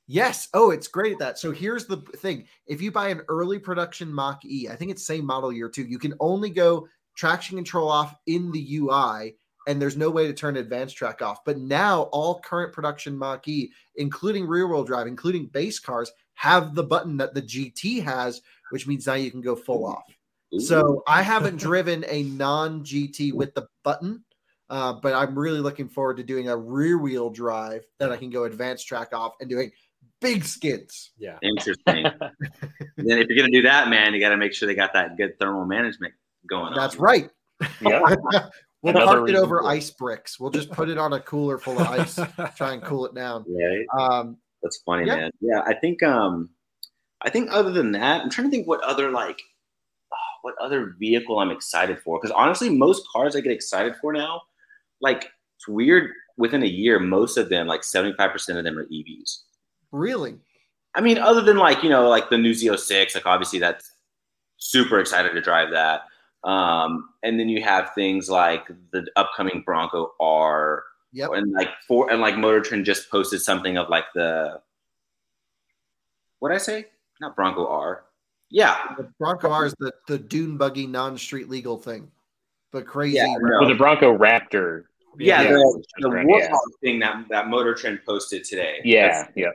Yes. Oh, it's great at that. So here's the thing: if you buy an early production Mach-E, I think it's same model year too. You can only go traction control off in the U I. And there's no way to turn advanced track off. But now all current production Mach-E, including rear-wheel drive, including base cars, have the button that the G T has, which means now you can go full off. Ooh. So I haven't driven a non-G T with the button, uh, but I'm really looking forward to doing a rear-wheel drive that I can go advanced track off and doing big skids. Yeah. Interesting. And then if you're going to do that, man, you got to make sure they got that good thermal management going on. That's right. Yeah. We'll park it over ice bricks. We'll just put it on a cooler full of ice, try and cool it down. Yeah, um, that's funny, yeah. man. Yeah, I think. Um, I think other than that, I'm trying to think what other like, what other vehicle I'm excited for. Because honestly, most cars I get excited for now, like it's weird. Within a year, most of them, like seventy-five percent of them, are E Vs. Really? I mean, other than like you know, like the new Z oh six, like obviously that's super excited to drive that. Um, and then you have things like the upcoming Bronco R, yep. and like for and like Motor Trend just posted something of like the what I say, not Bronco R, yeah, the Bronco R is the, the dune buggy non-street legal thing, but crazy. Yeah, no. Well, the Bronco Raptor, yeah, yeah. the, the Warthog yeah. thing that that Motor Trend posted today. Yeah, that's, yeah,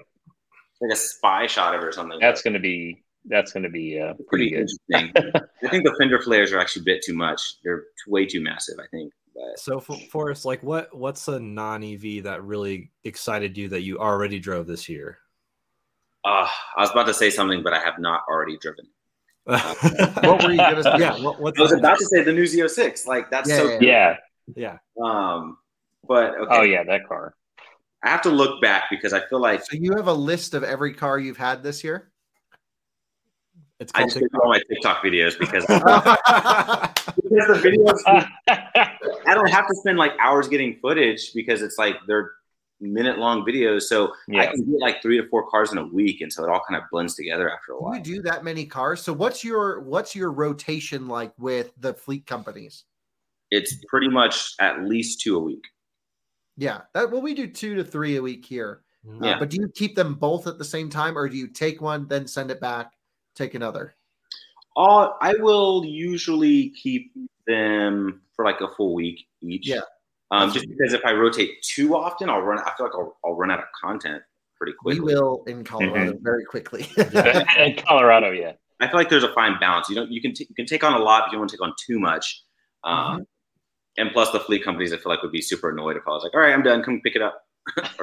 like a spy shot of it or something. That's going to be. That's going to be uh, pretty, pretty good. Interesting. I think the fender flares are actually a bit too much. They're way too massive, I think. But. So, for, Forrest, like, what what's a non-E V that really excited you that you already drove this year? Uh, I was about to say something, but I have not already driven. Uh, what were you going to say? Yeah, what, what's I was about to say the new Z oh six. Like, that's yeah, so cool. Yeah. Yeah. Um, but, okay. Oh, yeah, that car. I have to look back because I feel like. So, you have a list of every car you've had this year? It's I just did all my TikTok videos because, because the videos I don't have to spend like hours getting footage because it's like they're minute long videos. So yeah. I can do like three to four cars in a week, and so it all kind of blends together after a while. You do that many cars. So what's your what's your rotation like with the fleet companies? It's pretty much at least two a week. Yeah, that, well, we do two to three a week here. Yeah, uh, but do you keep them both at the same time, or do you take one then send it back? Take another. Uh, I will usually keep them for like a full week each. Yeah. Um, just because if I rotate too often, I'll run. I feel like I'll, I'll run out of content pretty quickly. We will in Colorado mm-hmm. very quickly. In Colorado, yeah. I feel like there's a fine balance. You don't. You can. T- you can take on a lot, but you don't want to take on too much. Um, mm-hmm. And plus, the fleet companies, I feel like, would be super annoyed if I was like, "All right, I'm done. Come pick it up."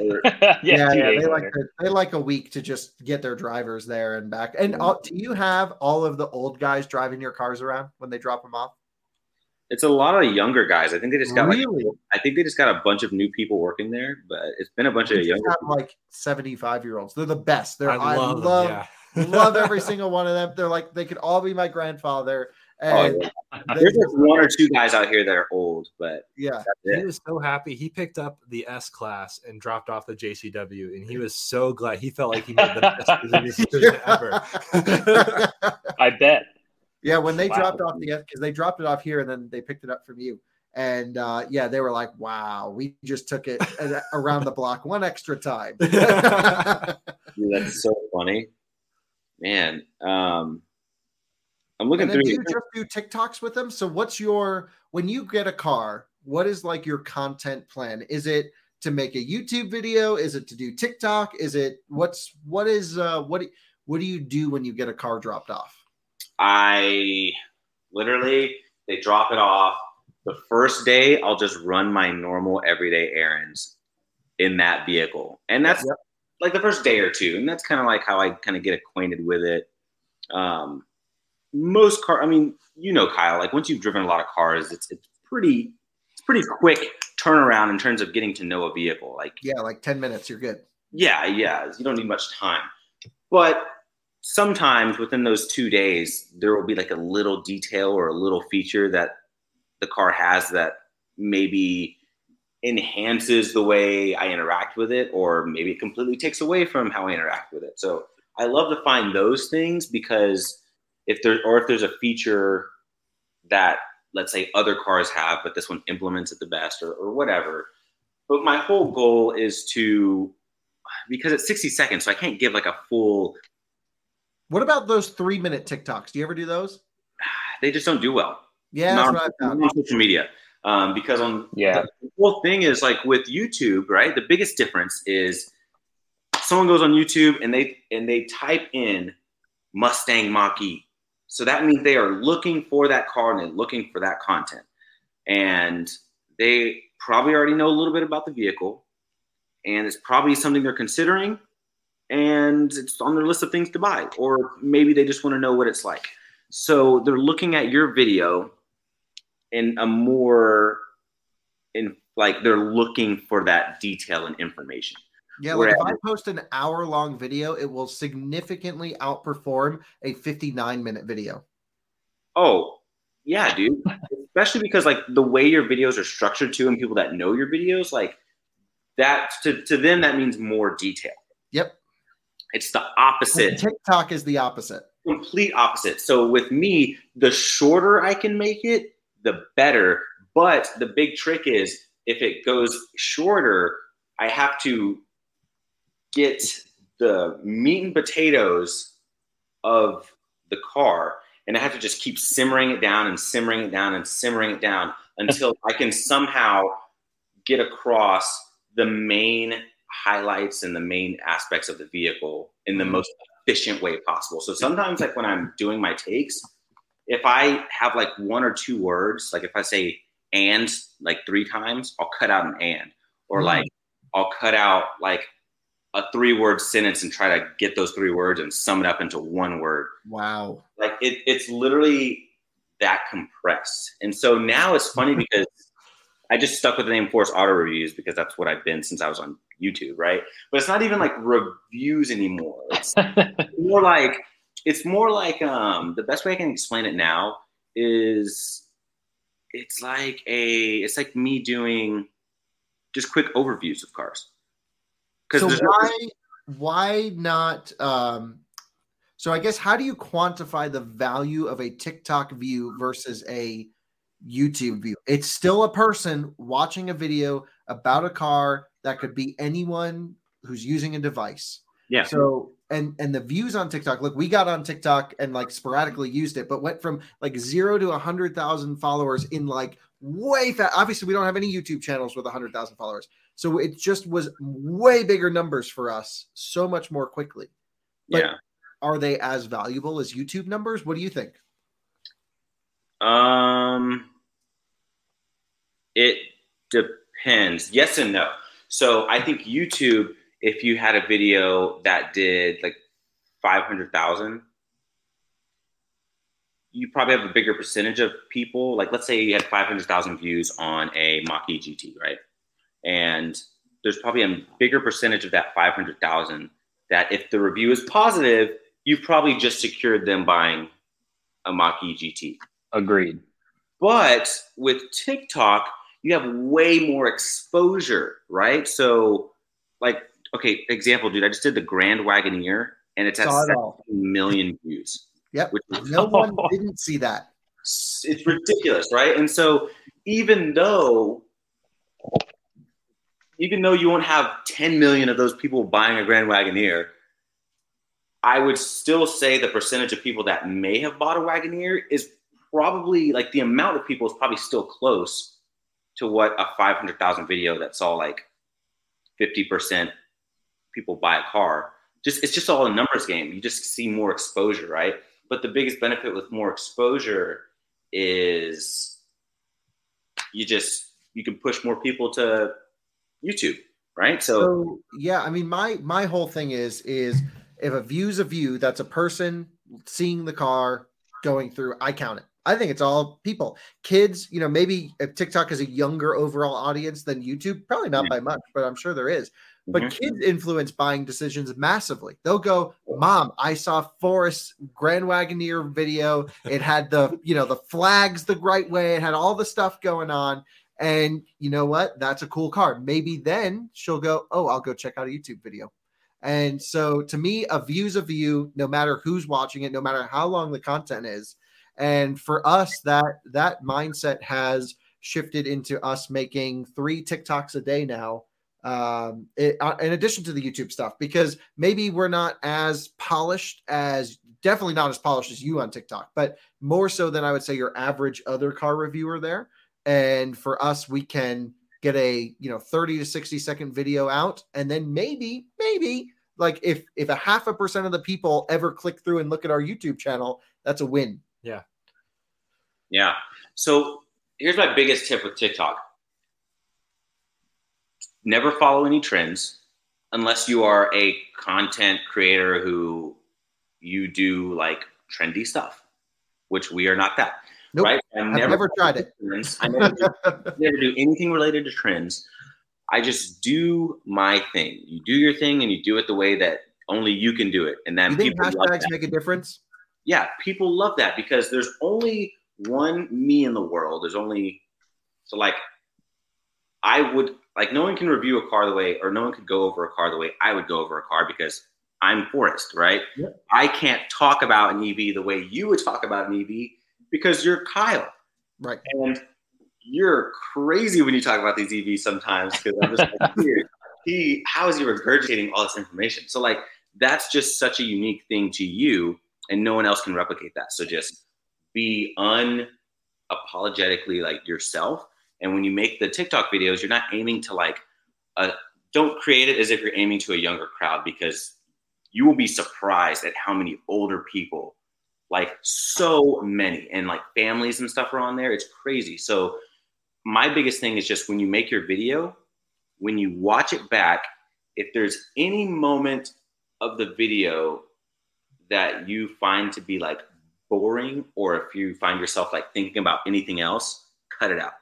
or, yeah, yeah, yeah they like to, they like a week to just get their drivers there and back. And all, do you have all of the old guys driving your cars around when they drop them off? It's a lot of younger guys. I think they just got really? like I think they just got a bunch of new people working there, but it's been a bunch they of younger got, like seventy-five year olds. They're the best. They're I, I love love, them, yeah. love every single one of them. They're like they could all be my grandfather. And oh, yeah. There's like one or two guys out here that are old, but yeah, he was so happy. He picked up the S class and dropped off the J C W, and he was so glad. He felt like he made the best decision ever. I bet. Yeah, when they wow. dropped off the F, because they dropped it off here and then they picked it up from you. And uh, yeah, they were like, wow, we just took it around the block one extra time. Dude, that's so funny. Man, um, I'm looking and through. Do you just do TikToks with them? So what's your, when you get a car, what is like your content plan? Is it to make a YouTube video? Is it to do TikTok? Is it, what's, what is, uh, what, what do you do when you get a car dropped off? I literally, they drop it off. The first day, I'll just run my normal everyday errands in that vehicle. And that's yep. like the first day or two. And that's kind of like how I kind of get acquainted with it. Um, most car, I mean, you know, Kyle, like once you've driven a lot of cars, it's it's pretty, it's pretty quick turnaround in terms of getting to know a vehicle. Like, yeah, like ten minutes, you're good. Yeah. Yeah. You don't need much time, but sometimes within those two days, there will be like a little detail or a little feature that the car has that maybe enhances the way I interact with it, or maybe it completely takes away from how I interact with it. So I love to find those things, because if there, or if there's a feature that, let's say, other cars have, but this one implements it the best, or, or whatever. But my whole goal is to, because it's sixty seconds, so I can't give like a full. What about those three minute TikToks? Do you ever do those? They just don't do well. Yeah, not, that's what I've done. Social media. Um, because on yeah, the whole thing is like with YouTube, right? The biggest difference is someone goes on YouTube and they and they type in Mustang Mach-E. So that means they are looking for that car and they're looking for that content. And they probably already know a little bit about the vehicle, and it's probably something they're considering, and it's on their list of things to buy, or maybe they just want to know what it's like. So they're looking at your video in a more, in like they're looking for that detail and information. Yeah, like if I post an hour-long video, it will significantly outperform a fifty-nine minute video. Oh, yeah, dude. Especially because like the way your videos are structured too, and people that know your videos, like that to, to them, that means more detail. Yep. It's the opposite. And TikTok is the opposite. Complete opposite. So with me, the shorter I can make it, the better. But the big trick is if it goes shorter, I have to get the meat and potatoes of the car, and I have to just keep simmering it down and simmering it down and simmering it down until I can somehow get across the main highlights and the main aspects of the vehicle in the most efficient way possible. So sometimes like when I'm doing my takes, if I have like one or two words, like if I say and like three times, I'll cut out an and, or like I'll cut out like a three-word sentence and try to get those three words and sum it up into one word. Wow. Like it, it's literally that compressed. And so now it's funny because I just stuck with the name Forrest Auto Reviews because that's what I've been since I was on YouTube, right? But it's not even like reviews anymore. It's more like, it's more like um, the best way I can explain it now is it's like a, it's like me doing just quick overviews of cars. So why why not um, – so I guess how do you quantify the value of a TikTok view versus a YouTube view? It's still a person watching a video about a car that could be anyone who's using a device. Yeah. So and, – and the views on TikTok – look, we got on TikTok and like sporadically used it, but went from like zero to one hundred thousand followers in like way fast. Obviously, we don't have any YouTube channels with one hundred thousand followers. So it just was way bigger numbers for us so much more quickly. But yeah. Are they as valuable as YouTube numbers? What do you think? Um, it depends. Yes and no. So I think YouTube, if you had a video that did like five hundred thousand, you probably have a bigger percentage of people. Like let's say you had five hundred thousand views on a Mach-E G T, right? And there's probably a bigger percentage of that five hundred thousand that if the review is positive, you've probably just secured them buying a Mach-E G T. Agreed. But with TikTok, you have way more exposure, right? So like, okay, example, dude, I just did the Grand Wagoneer and it's at seven million views. Yep. No one didn't see that. It's ridiculous, right? And so even though even though you won't have ten million of those people buying a Grand Wagoneer, I would still say the percentage of people that may have bought a Wagoneer is probably, like, the amount of people is probably still close to what a five hundred thousand video that saw like fifty percent people buy a car. Just, it's just all a numbers game. You just see more exposure, right? But the biggest benefit with more exposure is you just, you can push more people to YouTube, right? So, so yeah, I mean, my, my whole thing is, is if a view's a view, that's a person seeing the car going through, I count it. I think it's all people, kids, you know, maybe if TikTok is a younger overall audience than YouTube, probably not yeah. by much, but I'm sure there is. But mm-hmm. kids influence buying decisions massively. They'll go, "Mom, I saw Forrest's Grand Wagoneer video. It had the, you know, the flags the right way. It had all the stuff going on. And you know what? That's a cool car." Maybe then she'll go, "Oh, I'll go check out a YouTube video." And so to me, a view's a view, no matter who's watching it, no matter how long the content is. And for us, that that mindset has shifted into us making three TikToks a day now. Um, it, uh, in addition to the YouTube stuff, because maybe we're not as polished as definitely not as polished as you on TikTok, but more so than I would say your average other car reviewer there. And for us, we can get a, you know, thirty to sixty second video out. And then maybe, maybe like if, if a half a percent of the people ever click through and look at our YouTube channel, that's a win. Yeah. Yeah. So here's my biggest tip with TikTok. Never follow any trends unless you are a content creator who you do like trendy stuff, which we are not that. Nope. Right? I I've never, never tried it. Trends. I never do, never do anything related to trends. I just do my thing. You do your thing and you do it the way that only you can do it. And then you think people hashtags love that. Make a difference? Yeah. People love that because there's only one me in the world. There's only, so like I would, Like no one can review a car the way, or no one could go over a car the way I would go over a car because I'm Forrest, right? Yep. I can't talk about an E V the way you would talk about an E V because you're Kyle. Right. And you're crazy when you talk about these E Vs sometimes because I'm just like, he, how is he regurgitating all this information? So like, that's just such a unique thing to you and no one else can replicate that. So just be unapologetically like yourself. And when you make the TikTok videos, you're not aiming to like, uh, don't create it as if you're aiming to a younger crowd because you will be surprised at how many older people, like so many, and like families and stuff are on there. It's crazy. So my biggest thing is just when you make your video, when you watch it back, if there's any moment of the video that you find to be like boring, or if you find yourself like thinking about anything else, cut it out.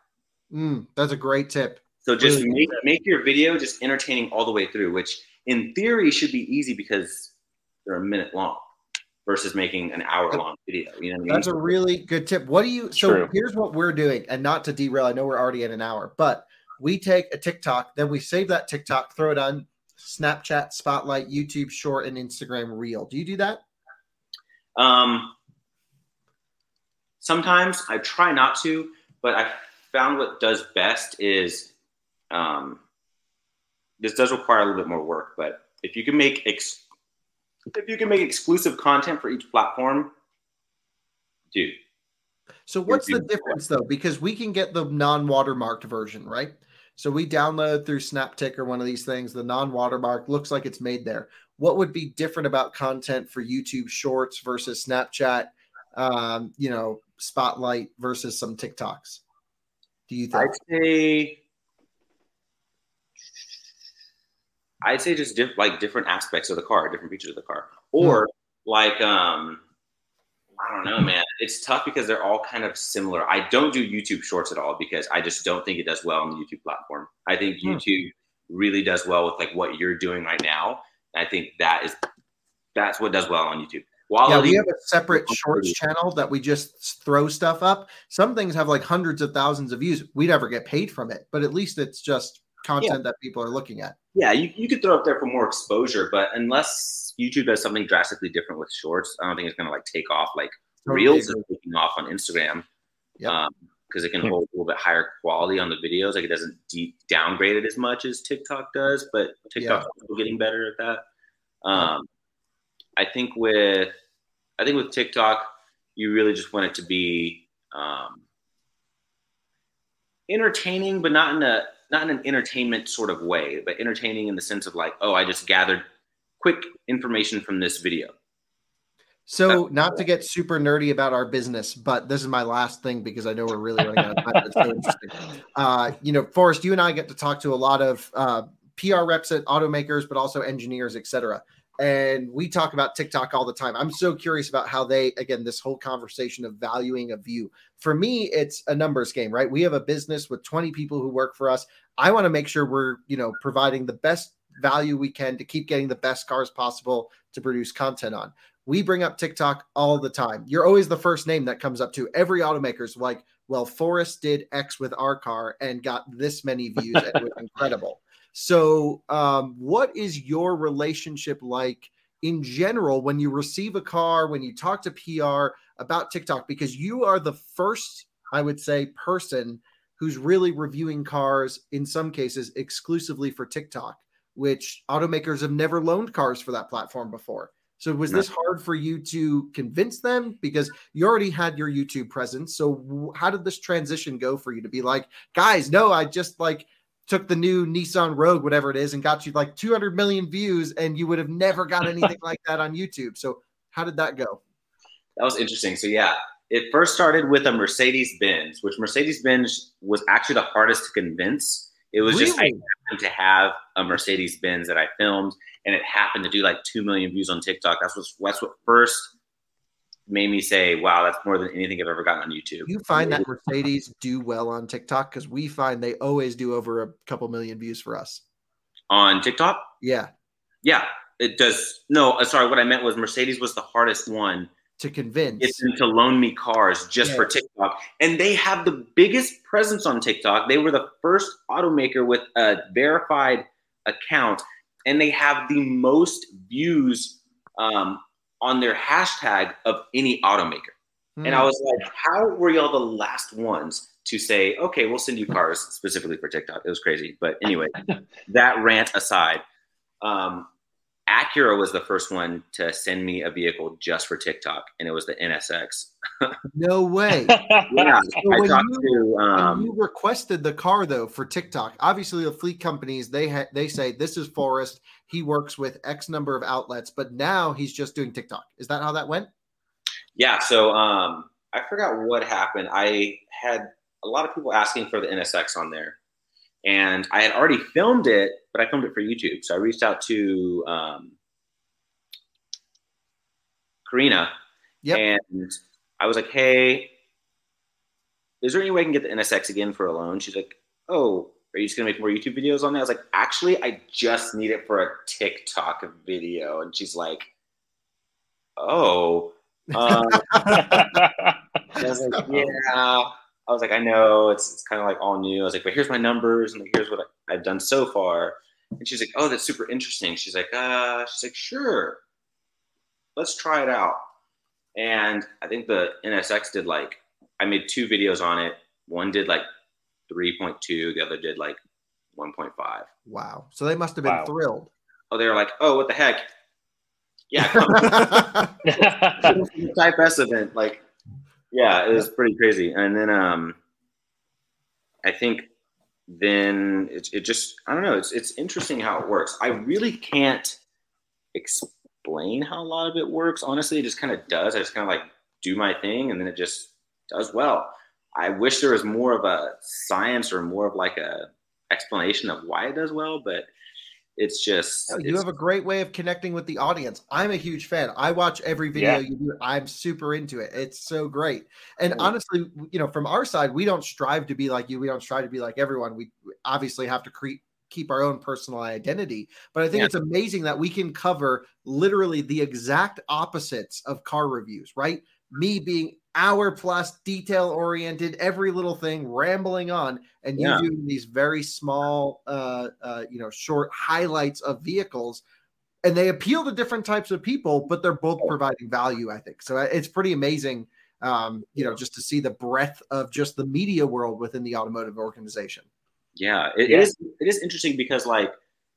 Mm, that's a great tip. So just really make, make your video just entertaining all the way through, which in theory should be easy because they're a minute long versus making an hour long video. You know what I mean? That's a really good tip. What do you, so True. Here's what we're doing, and not to derail, I know we're already at an hour, but we take a TikTok, then we save that TikTok, throw it on Snapchat, Spotlight, YouTube Short, and Instagram Reel. Do you do that? Um, sometimes I try not to, but I found what does best is um, this does require a little bit more work, but if you can make ex- if you can make exclusive content for each platform, dude. So what's the difference though? Because we can get the non-watermarked version, right? So we download through Snaptic or one of these things, the non-watermark looks like it's made there. What would be different about content for YouTube Shorts versus Snapchat, um, you know, Spotlight versus some TikToks? Do you think? I'd say, I'd say just diff, like different aspects of the car, different features of the car, or hmm. like um, I don't know, man. It's tough because they're all kind of similar. I don't do YouTube Shorts at all because I just don't think it does well on the YouTube platform. I think YouTube hmm. really does well with like what you're doing right now. And I think that is that's what does well on YouTube. Quality. Yeah, we have a separate Shorts channel that we just throw stuff up. Some things have like hundreds of thousands of views. We never get paid from it, but at least it's just content yeah. that people are looking at. Yeah, you, you could throw it there for more exposure, but unless YouTube does something drastically different with shorts, I don't think it's going to like take off like totally Reels are taking off on Instagram. Yep. Um, because it can hold a little bit higher quality on the videos. Like it doesn't deep downgrade it as much as TikTok does, but TikTok's yeah. getting better at that. Um, I think with I think with TikTok, you really just want it to be um, entertaining, but not in a not in an entertainment sort of way, but entertaining in the sense of like, oh, I just gathered quick information from this video. So not to get super nerdy about our business, but this is my last thing because I know we're really running out of time. It's so interesting. Uh, you know, Forrest, you and I get to talk to a lot of uh, P R reps at automakers, but also engineers, et cetera. And we talk about TikTok all the time. I'm so curious about how they, again, this whole conversation of valuing a view. For me, it's a numbers game, right? We have a business with twenty people who work for us. I want to make sure we're, you know, providing the best value we can to keep getting the best cars possible to produce content on. We bring up TikTok all the time. You're always the first name that comes up to every automaker's like, well, Forrest did X with our car and got this many views. It was incredible. So um, what is your relationship like in general when you receive a car, when you talk to P R about TikTok? Because you are the first, I would say, person who's really reviewing cars, in some cases, exclusively for TikTok, which automakers have never loaned cars for that platform before. So was this hard for you to convince them? Because you already had your YouTube presence. So how did this transition go for you to be like, guys, no, I just like took the new Nissan Rogue, whatever it is, and got you like two hundred million views and you would have never got anything like that on YouTube. So how did that go? That was interesting. So yeah, it first started with a Mercedes-Benz, which Mercedes-Benz was actually the hardest to convince. It was really? just I happened to have a Mercedes-Benz that I filmed, and it happened to do like two million views on TikTok. That's what, that's what first made me say, wow, that's more than anything I've ever gotten on YouTube. You find that Mercedes do well on TikTok? Because we find they always do over a couple million views for us. On TikTok? Yeah. Yeah, it does. No, sorry. What I meant was Mercedes was the hardest one to convince. It's them to loan me cars just yes. for TikTok. And they have the biggest presence on TikTok. They were the first automaker with a verified account. And they have the most views um, on their hashtag of any automaker. Mm. And I was like, how were y'all the last ones to say, okay, we'll send you cars specifically for TikTok? It was crazy. But anyway, that rant aside, um, Acura was the first one to send me a vehicle just for TikTok. And it was the N S X. No way. Yeah. So I when, talked you, to, um, when you requested the car, though, for TikTok, obviously the fleet companies, they ha- they say, this is Forrest. He works with X number of outlets. But now he's just doing TikTok. Is that how that went? Yeah. So um, I forgot what happened. I had a lot of people asking for the N S X on there. And I had already filmed it, but I filmed it for YouTube. So I reached out to um, Karina, yep. and I was like, hey, is there any way I can get the N S X again for a loan? She's like, oh, are you just going to make more YouTube videos on that? I was like, actually, I just need it for a TikTok video. And she's like, oh. Um, I was like, yeah. I was like, I know it's it's kind of like all new. I was like, but here's my numbers and like, here's what I, I've done so far. And she's like, oh, that's super interesting. She's like, uh, she's like, sure, let's try it out. And I think the N S X did like, I made two videos on it. One did like three point two, the other did like one point five. Wow. So they must have been wow. thrilled. Oh, they were like, oh, what the heck? Yeah, come on. Type S event, like. Yeah, it was pretty crazy. And then um, I think then it, it just, I don't know. It's it's interesting how it works. I really can't explain how a lot of it works. Honestly, it just kind of does. I just kind of like do my thing and then it just does well. I wish there was more of a science or more of like a explanation of why it does well, but it's just oh, you it's, have a great way of connecting with the audience. I'm a huge fan. I watch every video yeah. you do. I'm super into it. It's so great. And yeah. honestly, you know, from our side, we don't strive to be like you. We don't strive to be like everyone. We obviously have to cre- keep our own personal identity. But I think yeah. it's amazing that we can cover literally the exact opposites of car reviews, right? Me being hour plus, detail oriented, every little thing, rambling on, and you yeah. do these very small, uh, uh, you know, short highlights of vehicles, and they appeal to different types of people, but they're both providing value, I think. So it's pretty amazing, um, you know, just to see the breadth of just the media world within the automotive organization. Yeah, it, yeah. it is. It is interesting because, like,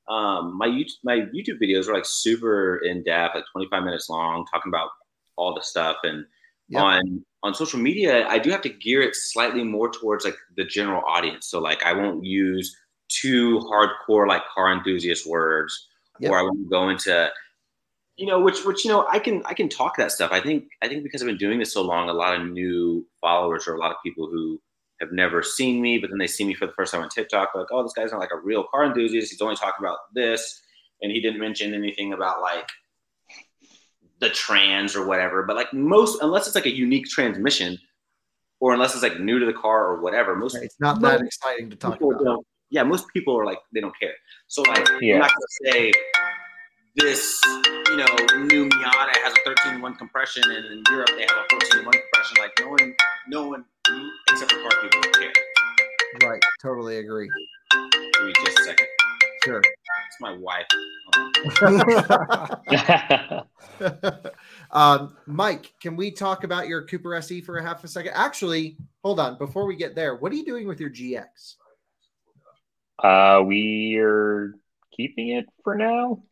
um, my YouTube, my YouTube videos are like super in depth, like twenty-five minutes long, talking about all the stuff. And yep. on on social media, I do have to gear it slightly more towards like the general audience. So like, I won't use too hardcore like car enthusiast words, yep. or I won't go into, you know, which which you know, I can I can talk that stuff. I think I think because I've been doing this so long, a lot of new followers or a lot of people who have never seen me, but then they see me for the first time on TikTok. Like, oh, this guy's not like a real car enthusiast. He's only talking about this. And he didn't mention anything about like the trans or whatever. But like most, unless it's like a unique transmission or unless it's like new to the car or whatever, most right. it's not that exciting to talk about. Yeah. Most people are like, they don't care. So like, yeah. I'm not going to say this, you know, new Miata has a thirteen one compression and in Europe they have a fourteen one compression. Like no one, no one, except for car people care. Right, totally agree. Give me just a second. Sure. It's my wife. um, Mike, can we talk about your Cooper S E for a half a second? Actually, hold on. Before we get there, what are you doing with your G X? Uh, we are keeping it for now.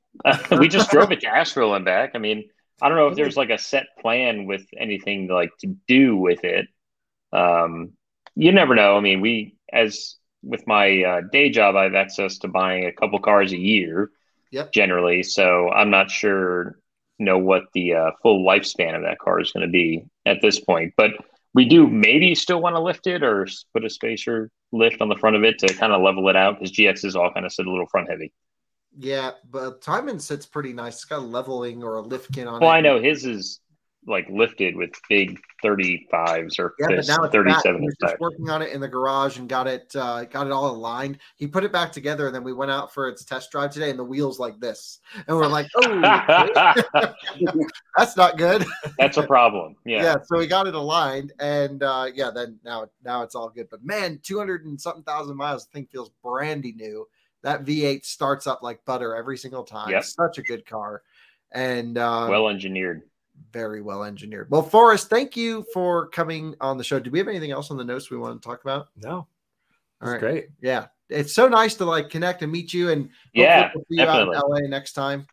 We just drove it to Asheville and back. I mean, I don't know if there's like a set plan with anything like to do with it. Um, you never know. I mean, we, as with my uh, day job, I have access to buying a couple cars a year yep. generally. So I'm not sure, you know, what the uh, full lifespan of that car is going to be at this point, but we do maybe still want to lift it or put a spacer lift on the front of it to kind of level it out. Cause G Xs all kind of sit a little front heavy. Yeah. But Timon sits pretty nice. It's got a leveling or a lift kit on well, it. Well, I know his is like lifted with big thirty-fives or yeah, this, but now it's thirty-seven. He was just working on it in the garage and got it, uh, got it all aligned. He put it back together and then we went out for its test drive today and the wheel's like this. And we're like, oh, that's not good. That's a problem. Yeah. Yeah. So we got it aligned and uh, yeah, then now, now it's all good, but man, two hundred and something thousand miles, the thing feels brandy new. That V eight starts up like butter every single time. Yep. Such a good car. And uh, well engineered. Very well engineered. Well, Forrest, thank you for coming on the show. Did we have anything else on the notes we want to talk about? No. All right. Great. Yeah. It's so nice to like connect and meet you and yeah, we'll see you out in L A next time.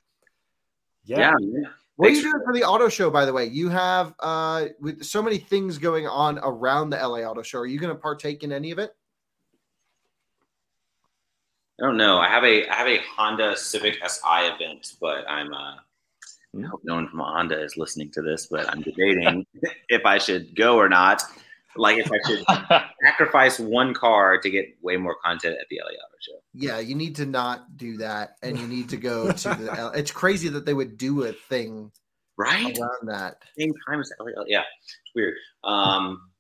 Yeah. yeah. What Thanks. are you doing for the auto show, by the way? You have uh, with so many things going on around the L A auto show. Are you going to partake in any of it? I don't know. I have a I have a Honda Civic S I event, but I'm uh I hope no one from Honda is listening to this, but I'm debating if I should go or not. Like if I should sacrifice one car to get way more content at the L A Auto Show. Yeah, you need to not do that, and you need to go to the. L- it's crazy that they would do a thing right around that same time as L A. Yeah, it's weird. Um,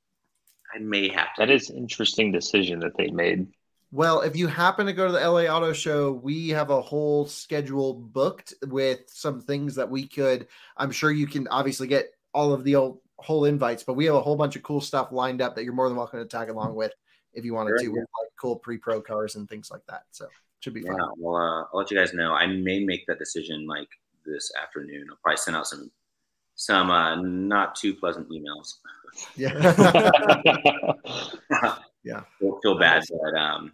I may have to. That is an interesting decision that they made. Well, if you happen to go to the L A Auto Show, we have a whole schedule booked with some things that we could, I'm sure you can obviously get all of the old, whole invites, but we have a whole bunch of cool stuff lined up that you're more than welcome to tag along with if you wanted sure, to, yeah. with like cool pre-pro cars and things like that. So it should be yeah, fun. Well, uh, I'll let you guys know. I may make that decision like this afternoon. I'll probably send out some some uh, not too pleasant emails. Yeah. Yeah. Don't feel bad, but um.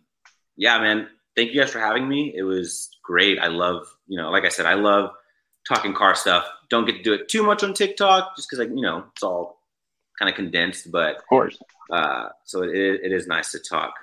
Yeah, man. Thank you guys for having me. It was great. I love, you know, like I said, I love talking car stuff. Don't get to do it too much on TikTok just because, like, you know, it's all kind of condensed. But of course, uh, so it, it is nice to talk,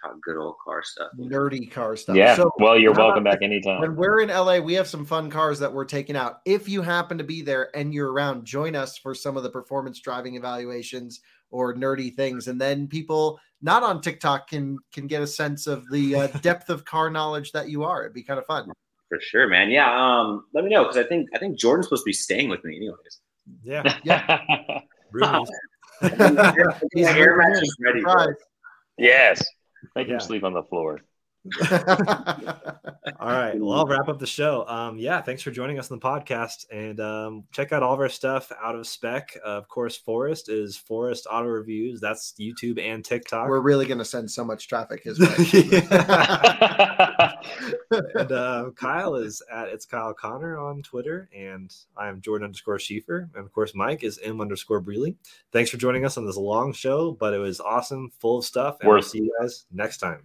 talk good old car stuff, nerdy car stuff. Yeah. So, well, you're welcome back anytime. When we're in L A, we have some fun cars that we're taking out. If you happen to be there and you're around, join us for some of the performance driving evaluations or nerdy things, and then people not on TikTok can can get a sense of the uh, depth of car knowledge that you are. It'd be kind of fun. For sure, man. Yeah, um, let me know because I think I think Jordan's supposed to be staying with me, anyways. Yeah, yeah. Really? He's yeah, air mattress ready. Yes, make yeah. him sleep on the floor. All right. Well, I'll wrap up the show. Um, yeah. Thanks for joining us on the podcast, and um, check out all of our stuff out of spec. Uh, of course, Forrest is Forrest Auto Reviews. That's YouTube and TikTok. We're really going to send so much traffic his way. And uh, Kyle is at it's Kyle Connor on Twitter, and I'm Jordan underscore Schieffer. And of course, Mike is M underscore Breeling. Thanks for joining us on this long show, but it was awesome, full of stuff. And Worth. We'll see you guys next time.